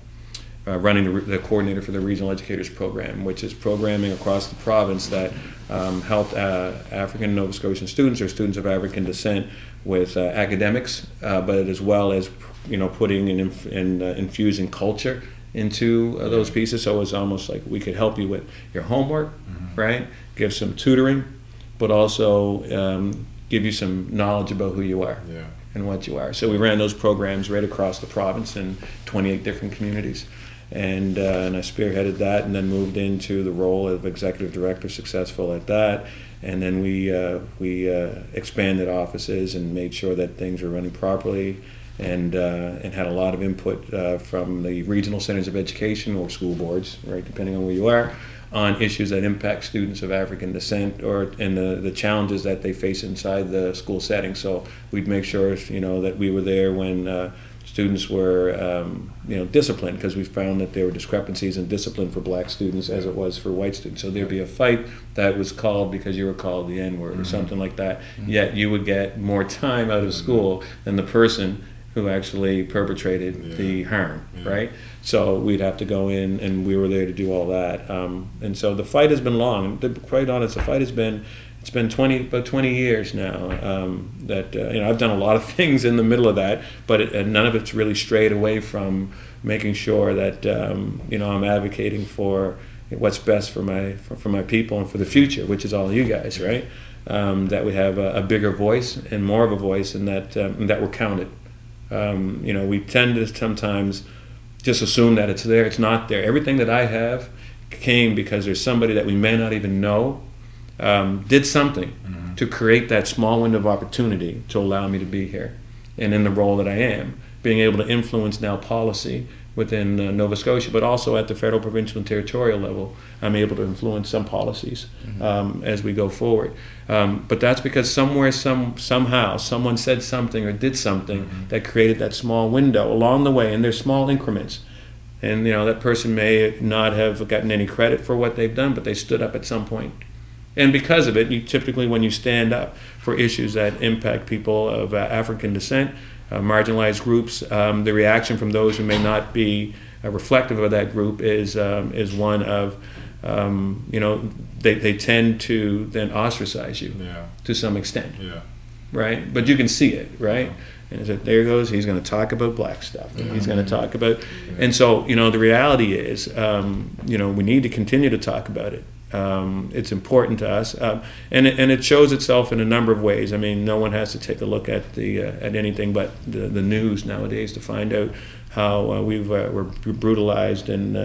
uh, running the, the coordinator for the Regional Educators Program, which is programming across the province that um, helped uh, African Nova Scotian students or students of African descent with uh, academics, uh, but as well as, you know, putting and inf- and uh, infusing culture into uh, those pieces. So it's almost like we could help you with your homework, mm-hmm. right? Give some tutoring, but also um, give you some knowledge about who you are yeah. and what you are. So we ran those programs right across the province in twenty-eight different communities. And, uh, and I spearheaded that and then moved into the role of executive director, successful at that. And then we, uh, we uh, expanded offices and made sure that things were running properly. And uh, and had a lot of input uh, from the regional centers of education or school boards, right, depending on where you are, on issues that impact students of African descent or and the, the challenges that they face inside the school setting. So we'd make sure, you know, that we were there when uh, students were, um, you know, disciplined, because we found that there were discrepancies in discipline for black students as it was for white students. So there'd be a fight that was called because you were called the N-word mm-hmm. or something like that, mm-hmm. yet you would get more time out of school than the person who actually perpetrated yeah. the harm, yeah. right? So we'd have to go in, and we were there to do all that. Um, and so the fight has been long. To be quite honest, the fight has been, it's been twenty, about twenty years now. Um, that uh, you know, I've done a lot of things in the middle of that, but it, and none of it's really strayed away from making sure that um, you know, I'm advocating for what's best for my for, for my people and for the future, which is all you guys, right? Um, that we have a, a bigger voice and more of a voice, and that um, and that we're counted. Um, you know, we tend to sometimes just assume that it's there. It's not there. Everything that I have came because there's somebody that we may not even know um, did something mm-hmm. to create that small window of opportunity to allow me to be here. And in the role that I am, being able to influence now policy within uh, Nova Scotia, but also at the federal, provincial, and territorial level, I'm able to influence some policies mm-hmm. um, as we go forward. Um, but that's because somewhere, some somehow, someone said something or did something mm-hmm. that created that small window along the way, and there's small increments. And you know, that person may not have gotten any credit for what they've done, but they stood up at some point. And because of it, you typically, when you stand up for issues that impact people of uh, African descent, Uh, marginalized groups, um, the reaction from those who may not be uh, reflective of that group is um, is one of, um, you know, they, they tend to then ostracize you yeah. to some extent, yeah. right? But you can see it, right? Yeah. And so there goes, he's going to talk about black stuff. Yeah. He's going to talk about, yeah. and so, you know, the reality is, um, you know, we need to continue to talk about it. Um, it's important to us, um, and and it shows itself in a number of ways. I mean, no one has to take a look at the uh, at anything but the, the news nowadays to find out how uh, we've uh, we're brutalized and uh,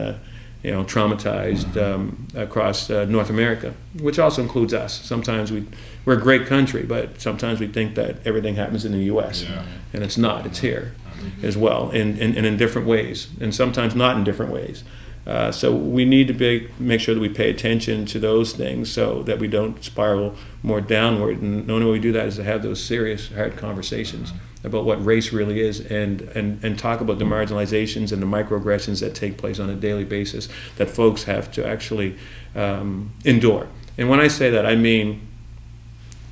you know, traumatized um, across uh, North America, which also includes us. Sometimes we we're a great country, but sometimes we think that everything happens in the U S yeah. and it's not. It's here as well, and, and and in different ways, and sometimes not in different ways. Uh, so we need to be, make sure that we pay attention to those things so that we don't spiral more downward. And the only way we do that is to have those serious, hard conversations about what race really is, and, and, and talk about the marginalizations and the microaggressions that take place on a daily basis that folks have to actually um, endure. And when I say that, I mean,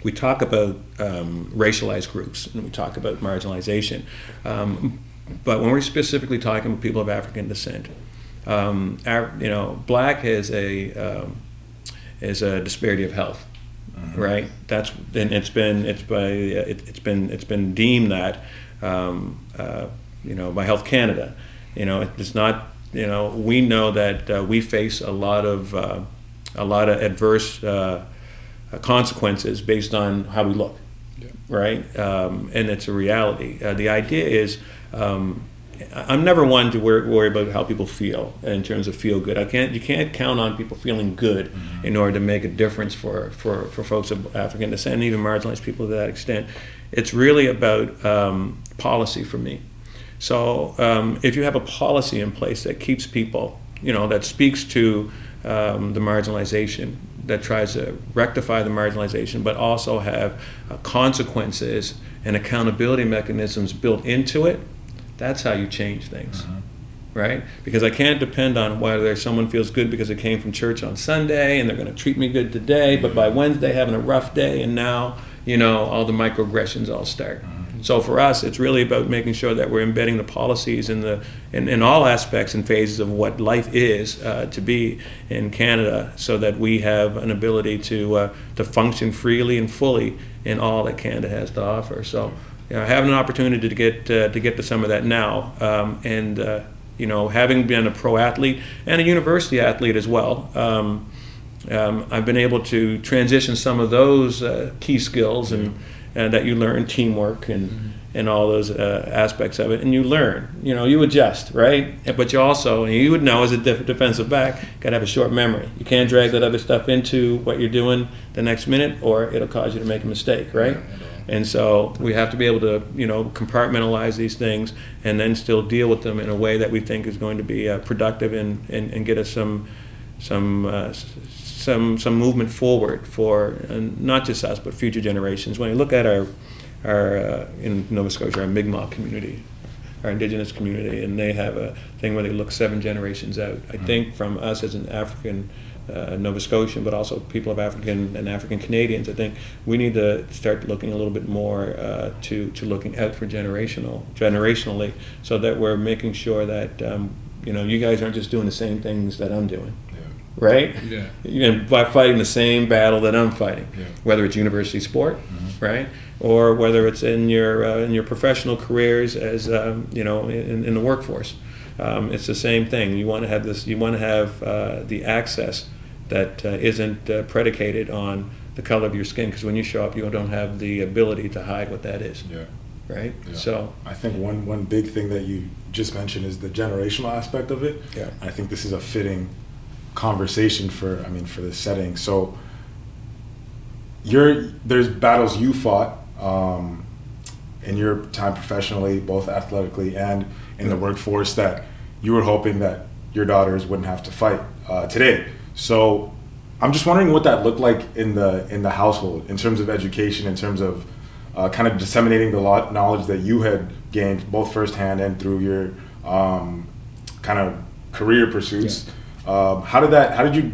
we talk about um, racialized groups and we talk about marginalization. Um, but when we're specifically talking about people of African descent, Um, our, you know, black is a um, is a disparity of health, mm-hmm. right? That's and it's been it's by it, it's been it's been deemed that um, uh, you know, by Health Canada. You know, it's not, you know, we know that uh, we face a lot of uh, a lot of adverse uh, consequences based on how we look, yeah. right? Um, and it's a reality. Uh, the idea is. Um, I'm never one to worry, worry about how people feel in terms of feel good. I can't. You can't count on people feeling good mm-hmm. in order to make a difference for, for, for folks of African descent, and even marginalized people to that extent. It's really about um, policy for me. So um, if you have a policy in place that keeps people, you know, that speaks to um, the marginalization, that tries to rectify the marginalization, but also have uh, consequences and accountability mechanisms built into it. That's how you change things, uh-huh. right? Because I can't depend on whether someone feels good because they came from church on Sunday and they're going to treat me good today, but by Wednesday having a rough day, and now, you know, all the microaggressions all start. Uh-huh. So for us, it's really about making sure that we're embedding the policies in the in, in all aspects and phases of what life is uh, to be in Canada, so that we have an ability to uh, to function freely and fully in all that Canada has to offer. So, you know, having an opportunity to get uh, to get to some of that now, um, and uh, you know, having been a pro athlete and a university athlete as well. Um, Um, I've been able to transition some of those uh, key skills and, and that you learn, teamwork and, mm-hmm. and all those uh, aspects of it. And you learn, you know, you adjust, right? But you also, and you would know as a def- defensive back, got to have a short memory. You can't drag that other stuff into what you're doing the next minute, or it'll cause you to make a mistake, right? And so we have to be able to, you know, compartmentalize these things and then still deal with them in a way that we think is going to be uh, productive and, and, and get us some, some, uh, Some, some movement forward for uh, not just us but future generations. When you look at our, our uh, in Nova Scotia, our Mi'kmaq community, our Indigenous community, and they have a thing where they look seven generations out. I think from us as an African uh, Nova Scotian, but also people of African and African Canadians, I think we need to start looking a little bit more uh, to to looking out for generational generationally, so that we're making sure that um, you know, you guys aren't just doing the same things that I'm doing. Right? Yeah. You know, by fighting the same battle that I'm fighting, yeah. whether it's university sport, mm-hmm. right, or whether it's in your uh, in your professional careers as um, you know, in, in the workforce, um, it's the same thing. You want to have this. You want to have uh, the access that uh, isn't uh, predicated on the color of your skin, because when you show up, you don't have the ability to hide what that is. Yeah. Right. Yeah. So I think one one big thing that you just mentioned is the generational aspect of it. Yeah. I think this is a fitting conversation for I mean for this setting. So you're there's battles you fought um, in your time professionally, both athletically and in the workforce, that you were hoping that your daughters wouldn't have to fight uh, today. So I'm just wondering what that looked like in the in the household, in terms of education, in terms of uh, kind of disseminating the lot knowledge that you had gained both firsthand and through your um, kind of career pursuits. Yeah. Um, how did that? How did you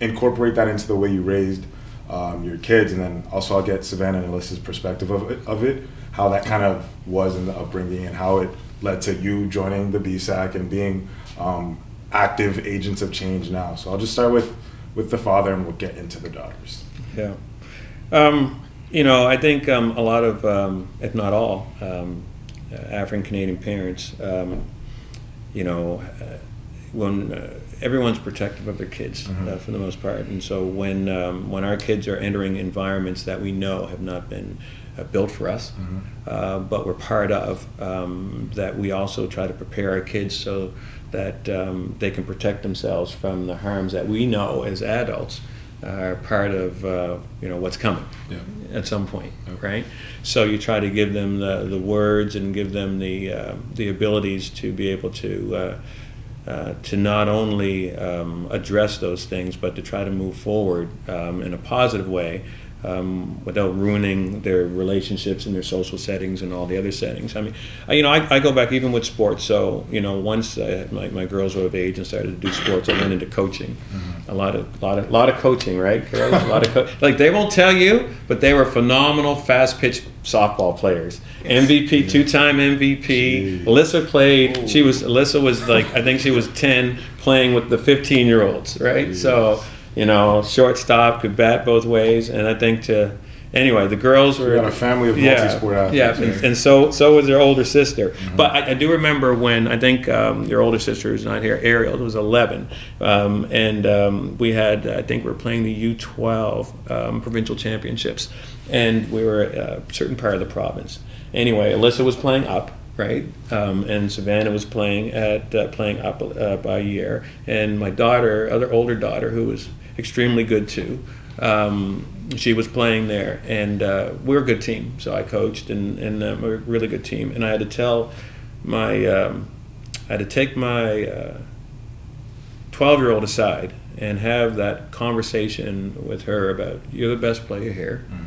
incorporate that into the way you raised um, your kids? And then also, I'll get Savannah and Alyssa's perspective of it, of it, how that kind of was in the upbringing, and how it led to you joining the B S A C and being um, active agents of change now. So I'll just start with, with the father, and we'll get into the daughters. Yeah, um, you know, I think um, a lot of, um, if not all, um, African Canadian parents, um, you know, when. Uh, Everyone's protective of their kids, mm-hmm. uh, for the most part, and so when um, when our kids are entering environments that we know have not been uh, built for us, mm-hmm. uh, but we're part of, um, that we also try to prepare our kids so that um, they can protect themselves from the harms that we know as adults are part of uh, you know, what's coming, yeah. at some point, okay. right? So you try to give them the, the words and give them the uh, the abilities to be able to. Uh, Uh, to not only um, address those things, but to try to move forward um, in a positive way um, without ruining their relationships and their social settings and all the other settings. I mean, I, you know, I, I go back even with sports. So, you know, once I, my, my girls were of age and started to do sports, I went into coaching. Mm-hmm. A lot of, lot of, lot of coaching, right? Girls, a lot of co- like they won't tell you, but they were phenomenal fast-pitch softball players. M V P, two-time M V P. Jeez. Alyssa played. Ooh. She was Alyssa was like I think she was ten, playing with the fifteen-year-olds, right? Jeez. So you know, shortstop, could bat both ways, and I think to anyway, the girls were got a family of multi-sport athletes. Yeah, yeah. And, and so so was their older sister. Mm-hmm. But I, I do remember when I think um, your older sister who's not here, Ariel, was eleven, um, and um, we had I think we were playing the U twelve um, provincial championships. And we were a certain part of the province. Anyway, Alyssa was playing up, right? Um, and Savannah was playing at uh, playing up uh, by a year. And my daughter, other older daughter, who was extremely good too, um, she was playing there. And uh, we were a good team, so I coached, and, and uh, we were a really good team. And I had to tell my, um, I had to take my uh, twelve-year-old aside and have that conversation with her about, you're the best player here. Mm-hmm.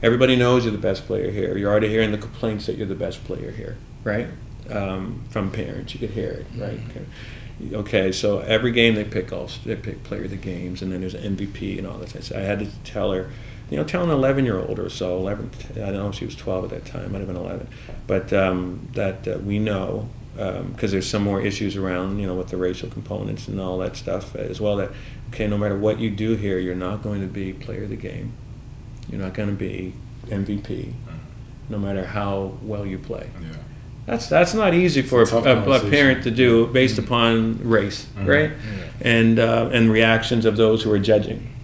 Everybody knows you're the best player here. You're already hearing the complaints that you're the best player here, right? Um, from parents, you could hear it, right? Okay. okay, so every game they pick, also, they pick player of the games, and then there's an M V P and all that. So I had to tell her, you know, tell an eleven-year-old or so, eleven, I don't know if she was twelve at that time, might have been eleven, but um, that uh, we know, because um, there's some more issues around, you know, with the racial components and all that stuff as well, that, okay, no matter what you do here, you're not going to be player of the game. You're not going to be M V P, no matter how well you play. Yeah. That's that's not easy for a, a, a parent to do based mm-hmm. upon race, mm-hmm. right? Yeah. And uh, and reactions of those who are judging.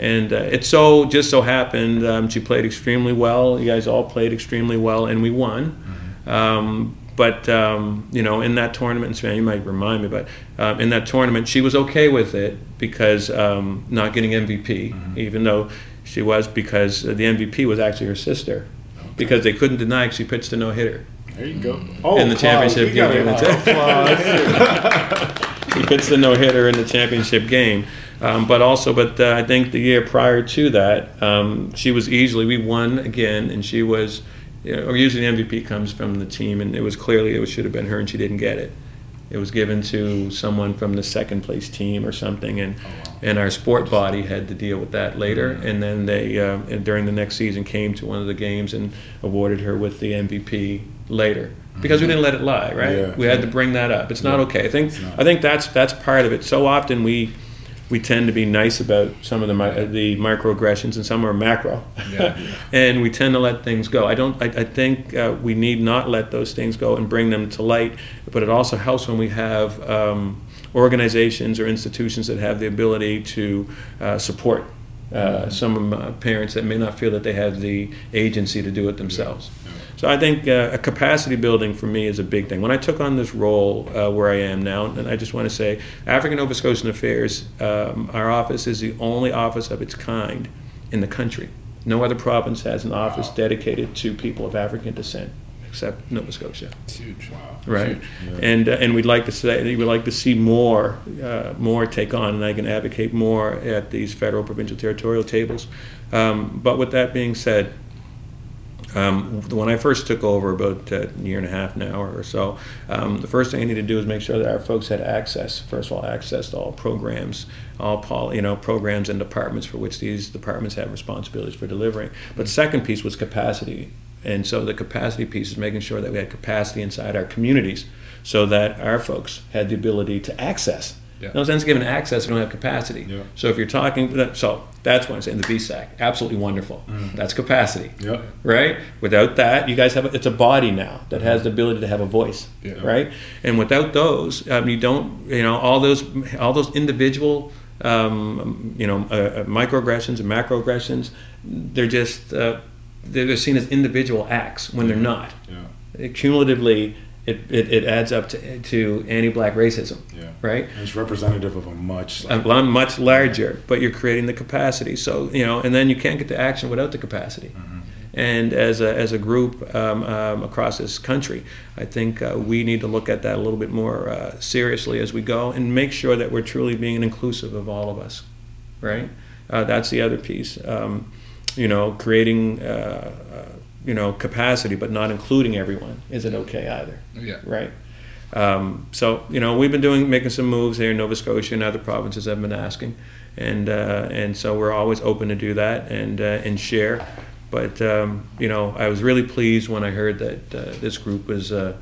And uh, it so just so happened um, she played extremely well. You guys all played extremely well, and we won. Mm-hmm. Um, but um, you know, in that tournament, Savannah, you might remind me, but um, in that tournament, she was okay with it because um, not getting M V P, mm-hmm. even though she was, because the M V P was actually her sister, okay. because they couldn't deny she pitched a no hitter. There you go. Oh, in the Claus, championship game. T- he pitched the no-hitter in the championship game. Um, but also, but uh, I think the year prior to that, um, she was easily, we won again, and she was, you know, or usually the M V P comes from the team, and it was clearly, it was, should have been her, and she didn't get it. It was given to someone from the second-place team or something, and oh, wow. and our sport body had to deal with that later. Mm-hmm. And then they, uh, and during the next season, came to one of the games and awarded her with the M V P later, because we didn't let it lie, right? Yeah, we had yeah. to bring that up. It's yeah. not okay. I think I think that's that's part of it. So often we we tend to be nice about some of the mi- the microaggressions, and some are macro, yeah, yeah. and we tend to let things go. I don't. I, I think uh, we need not let those things go and bring them to light. But it also helps when we have um, organizations or institutions that have the ability to uh, support uh, mm-hmm. some uh, parents that may not feel that they have the agency to do it themselves. Yeah. So I think uh, a capacity building for me is a big thing. When I took on this role uh, where I am now, and I just want to say, African Nova Scotian Affairs, um, our office is the only office of its kind in the country. No other province has an office wow. dedicated to people of African descent except Nova Scotia. It's huge, wow, right? Huge. Yeah. And uh, and we'd like to say we would like to see more uh, more take on, and I can advocate more at these federal, provincial, territorial tables. Um, but with that being said. Um, when I first took over, about a year and a half now or so, um, the first thing I needed to do was make sure that our folks had access, first of all, access to all programs, all pol- you know, programs and departments for which these departments have responsibilities for delivering. But the second piece was capacity. And so the capacity piece is making sure that we had capacity inside our communities so that our folks had the ability to access. Yeah. No sense given access, we don't have capacity. Yeah. So if you're talking, so that's what I'm saying, the B S A C, absolutely wonderful. Mm. That's capacity, yeah. right? Without that, you guys have, a, it's a body now that has the ability to have a voice, yeah. right? And without those, um, you don't, you know, all those all those individual, um, you know, uh, microaggressions and macroaggressions, they're just, uh, they're seen as individual acts when yeah. they're not. Yeah. Cumulatively, It, it it adds up to to anti-black racism, yeah. right? And it's representative of a much larger. A much larger, but you're creating the capacity. So you know, and then you can't get to action without the capacity. Mm-hmm. And as a as a group um, um, across this country, I think uh, we need to look at that a little bit more uh, seriously as we go, and make sure that we're truly being inclusive of all of us, right? Uh, that's the other piece. Um, you know, creating. Uh, uh, you know, capacity, but not including everyone isn't okay either, yeah. right? Um, so, you know, we've been doing, making some moves here in Nova Scotia and other provinces have been asking, and uh, and so we're always open to do that and uh, and share. But, um, you know, I was really pleased when I heard that uh, this group was uh,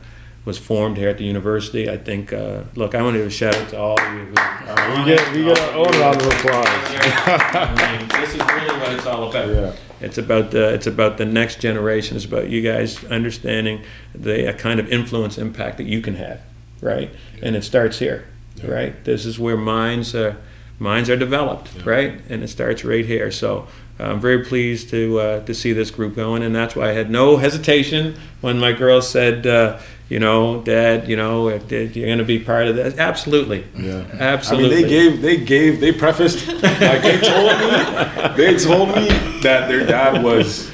was formed here at the university. I think, uh, look, I want to give a shout out to all of you. Who, uh, we get, we get our own round of applause. I mean, this is really what it's all about. Yeah. It's about the it's about the next generation. It's about you guys understanding the uh, kind of influence impact that you can have, right? Yeah. And it starts here, yeah. right? This is where minds uh, minds are developed, yeah. right? And it starts right here. So I'm very pleased to uh, to see this group going, and that's why I had no hesitation when my girls said, uh, you know, Dad, you know, you're going to be part of this. Absolutely, yeah, absolutely. I mean, they gave, they gave, they prefaced, like they told me, they told me that their dad was,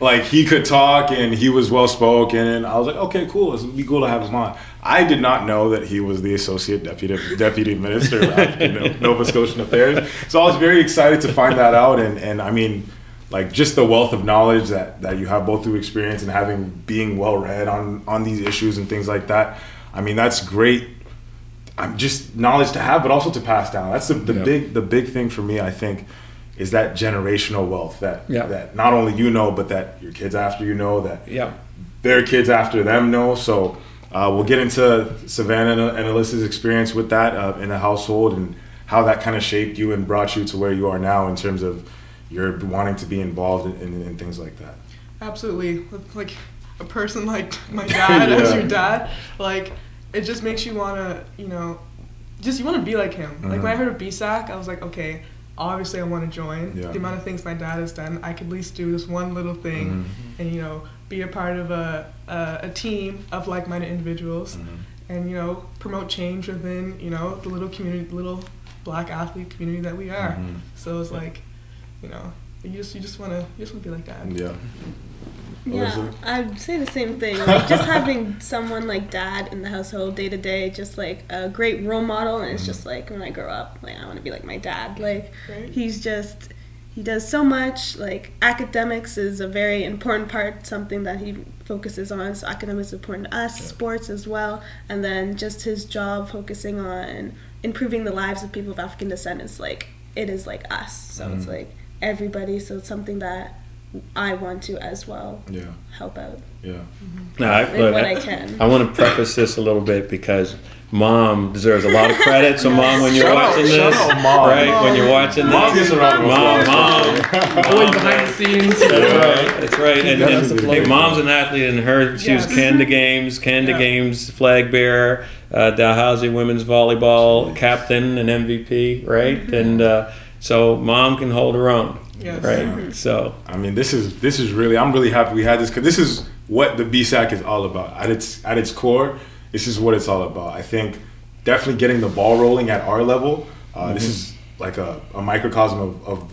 like, he could talk and he was well spoken, and I was like, okay, cool, it'd be cool to have him on. I did not know that he was the Associate Deputy Deputy Minister of African Nova Scotian Affairs. So I was very excited to find that out. And, and I mean, like, just the wealth of knowledge that, that you have, both through experience and having being well read on, on these issues and things like that. I mean, that's great. I'm just knowledge to have, but also to pass down. That's the, the yeah. big the big thing for me, I think, is that generational wealth that yeah. that not only you know, but that your kids after you know, that yeah. their kids after them know. So uh, we'll get into Savannah and Alyssa's experience with that uh, in the household and how that kind of shaped you and brought you to where you are now in terms of you're wanting to be involved in, in, in things like that. Absolutely. Like a person like my dad yeah. as your dad, like it just makes you want to, you know, just you want to be like him. Mm-hmm. Like when I heard of B S A C, I was like, okay, obviously I want to join. Yeah. The amount of things my dad has done, I could at least do this one little thing mm-hmm. and, you know, be a part of a, a, a team of like-minded individuals mm-hmm. and, you know, promote change within, you know, the little community, the little black athlete community that we are. Mm-hmm. So it's like, you know, you just you just want to you just want to be like that. Yeah. Yeah, I'd say the same thing. Like just having someone like dad in the household day to day, just like a great role model, and it's just like when I grow up, like I want to be like my dad. Like right. he's just he does so much. Like academics is a very important part, something that he focuses on. So academics is important to us, yeah. sports as well, and then just his job focusing on improving the lives of people of African descent is like it is like us. So mm. it's like everybody. So it's something that I want to as well yeah. help out. Yeah. Mm-hmm. No, I, look, what I, I can. I want to preface this a little bit because Mom deserves a lot of credit. So, yes. Mom, when you're shout watching out, this, out, Mom. Right? Mom. When you're watching Mom. This, Mom, Mom, Mom, always behind the scenes. That's right. That's right. And, and hey, Mom's an athlete, and her she yes. was Canada Games, Canada yeah. Games flag bearer, uh, Dalhousie women's volleyball captain and M V P, right? Mm-hmm. And uh, so, Mom can hold her own. Yes. Right. Mm-hmm. So I mean, this is this is really I'm really happy we had this because this is what the B S A C is all about at its at its core. This is what it's all about. I think definitely getting the ball rolling at our level. Uh, mm-hmm. This is like a, a microcosm of, of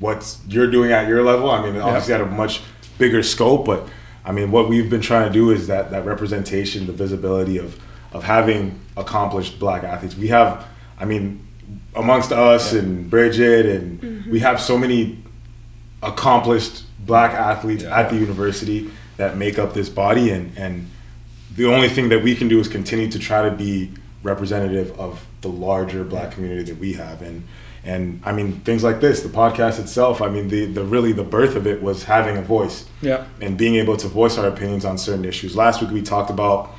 what you're doing at your level. I mean, obviously yeah. at a much bigger scope, but I mean, what we've been trying to do is that that representation, the visibility of of having accomplished black athletes. We have, I mean. Amongst us yeah. and Bridget and mm-hmm. we have so many accomplished black athletes yeah. at the university that make up this body and, and the only thing that we can do is continue to try to be representative of the larger black yeah. community that we have and and I mean things like this, the podcast itself, I mean the, the really the birth of it was having a voice yeah. and being able to voice our opinions on certain issues. Last week we talked about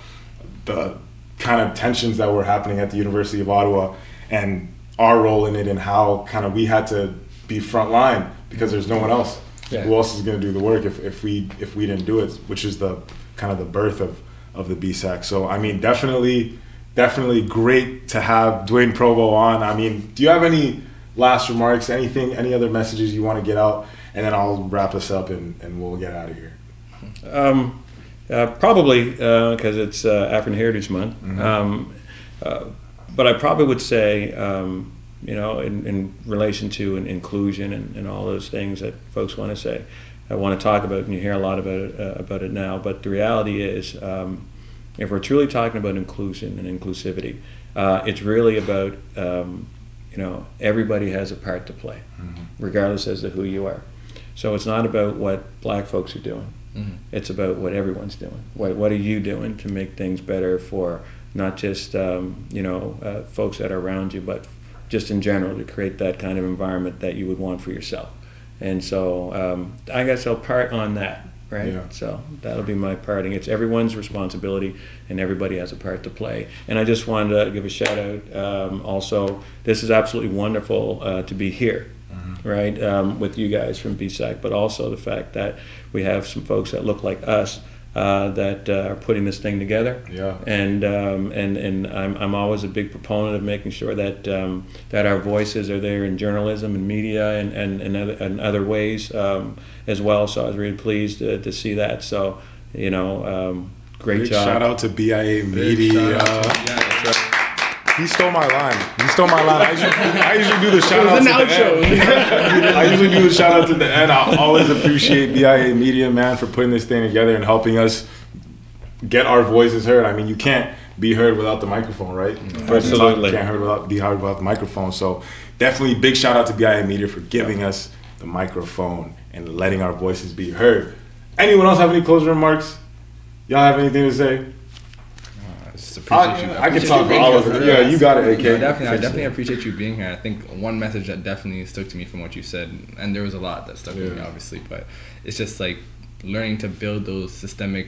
the kind of tensions that were happening at the University of Ottawa and our role in it and how kind of we had to be front line because there's no one else. Yeah. Who else is going to do the work if, if we if we didn't do it, which is the kind of the birth of, of the B S A C. So, I mean, definitely, definitely great to have Dwayne Provo on. I mean, do you have any last remarks, anything, any other messages you want to get out? And then I'll wrap us up and, and we'll get out of here. Um, uh, probably because uh, it's uh, African Heritage Month. Mm-hmm. Um, uh, But I probably would say, um, you know, in, in relation to an inclusion and, and all those things that folks want to say, I want to talk about, and you hear a lot about it, uh, about it now, but the reality is, um, if we're truly talking about inclusion and inclusivity, uh, it's really about, um, you know, everybody has a part to play, mm-hmm. regardless as to who you are. So it's not about what black folks are doing. Mm-hmm. It's about what everyone's doing. What, what are you doing to make things better for not just um, you know uh, folks that are around you, but just in general to create that kind of environment that you would want for yourself. And so um, I guess I'll part on that, right? Yeah. So that'll be my parting. It's everyone's responsibility, and everybody has a part to play. And I just wanted to give a shout out. Um, also, this is absolutely wonderful uh, to be here, mm-hmm. right, um, with you guys from B S A C, but also the fact that we have some folks that look like us. Uh, that uh, are putting this thing together, yeah. and um, and and I'm I'm always a big proponent of making sure that um, that our voices are there in journalism and media and and and other, and other ways um, as well. So I was really pleased to, to see that. So you know, um, great big job. Shout out to B I A Media. He stole my line. He stole my line. I usually, I usually do the shout out to the end. I usually do the shout out to the end. I always appreciate B I A Media, man, for putting this thing together and helping us get our voices heard. I mean, you can't be heard without the microphone, right? Absolutely. You can't heard without, be heard without the microphone. So definitely big shout out to B I A Media for giving us the microphone and letting our voices be heard. Anyone else have any closing remarks? Y'all have anything to say? just appreciate I, you. I, I appreciate can talk all of it. Yeah, you got it, A K. No, definitely, I definitely appreciate you being here. I think one message that definitely stuck to me from what you said, and there was a lot that stuck yeah. with me, obviously, but it's just like learning to build those systemic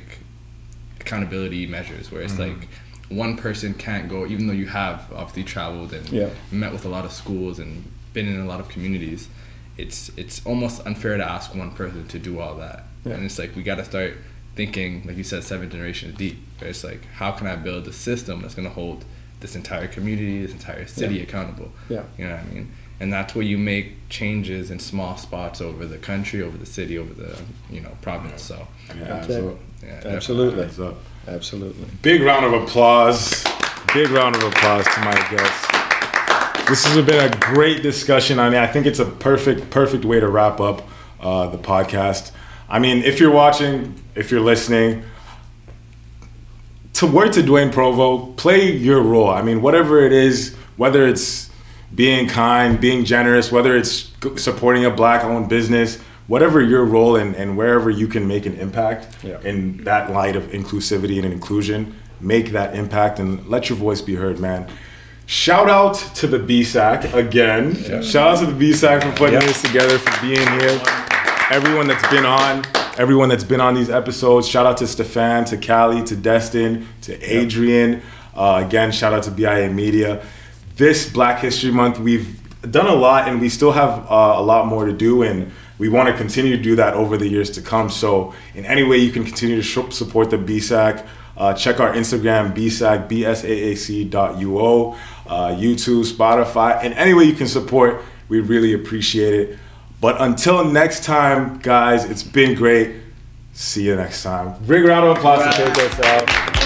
accountability measures where it's mm-hmm. like one person can't go, even though you have obviously traveled and yeah. met with a lot of schools and been in a lot of communities. It's it's almost unfair to ask one person to do all that. Yeah. And it's like, we got to start thinking, like you said, seven generations deep. Where it's like, how can I build a system that's going to hold this entire community, this entire city yeah. accountable? Yeah. You know what I mean? And that's where you make changes in small spots over the country, over the city, over the you know province. So yeah, absolutely. Yeah, absolutely. Absolutely. Big round of applause. Big round of applause to my guests. This has been a great discussion. I mean, I think it's a perfect, perfect way to wrap up uh, the podcast. I mean, if you're watching, if you're listening, to word to Dwayne Provo, play your role. I mean, whatever it is, whether it's being kind, being generous, whether it's supporting a Black-owned business, whatever your role and, and wherever you can make an impact yeah. in that light of inclusivity and inclusion, make that impact and let your voice be heard, man. Shout out to the B S A C again. Yeah. Shout out to the B S A C for putting yep. this together, for being here. Everyone that's been on, everyone that's been on these episodes. Shout out to Stefan, to Callie, to Destin, to Adrian. Uh, again, shout out to B I A Media. This Black History Month, we've done a lot and we still have uh, a lot more to do, and we want to continue to do that over the years to come. So in any way you can continue to sh- support the B S A C, Uh, check our Instagram, B S A A C, B S A A C dot U O, uh, YouTube, Spotify, and any way you can support, we really appreciate it. But until next time, guys, it's been great. See you next time. Big round of applause Bye. to take us out.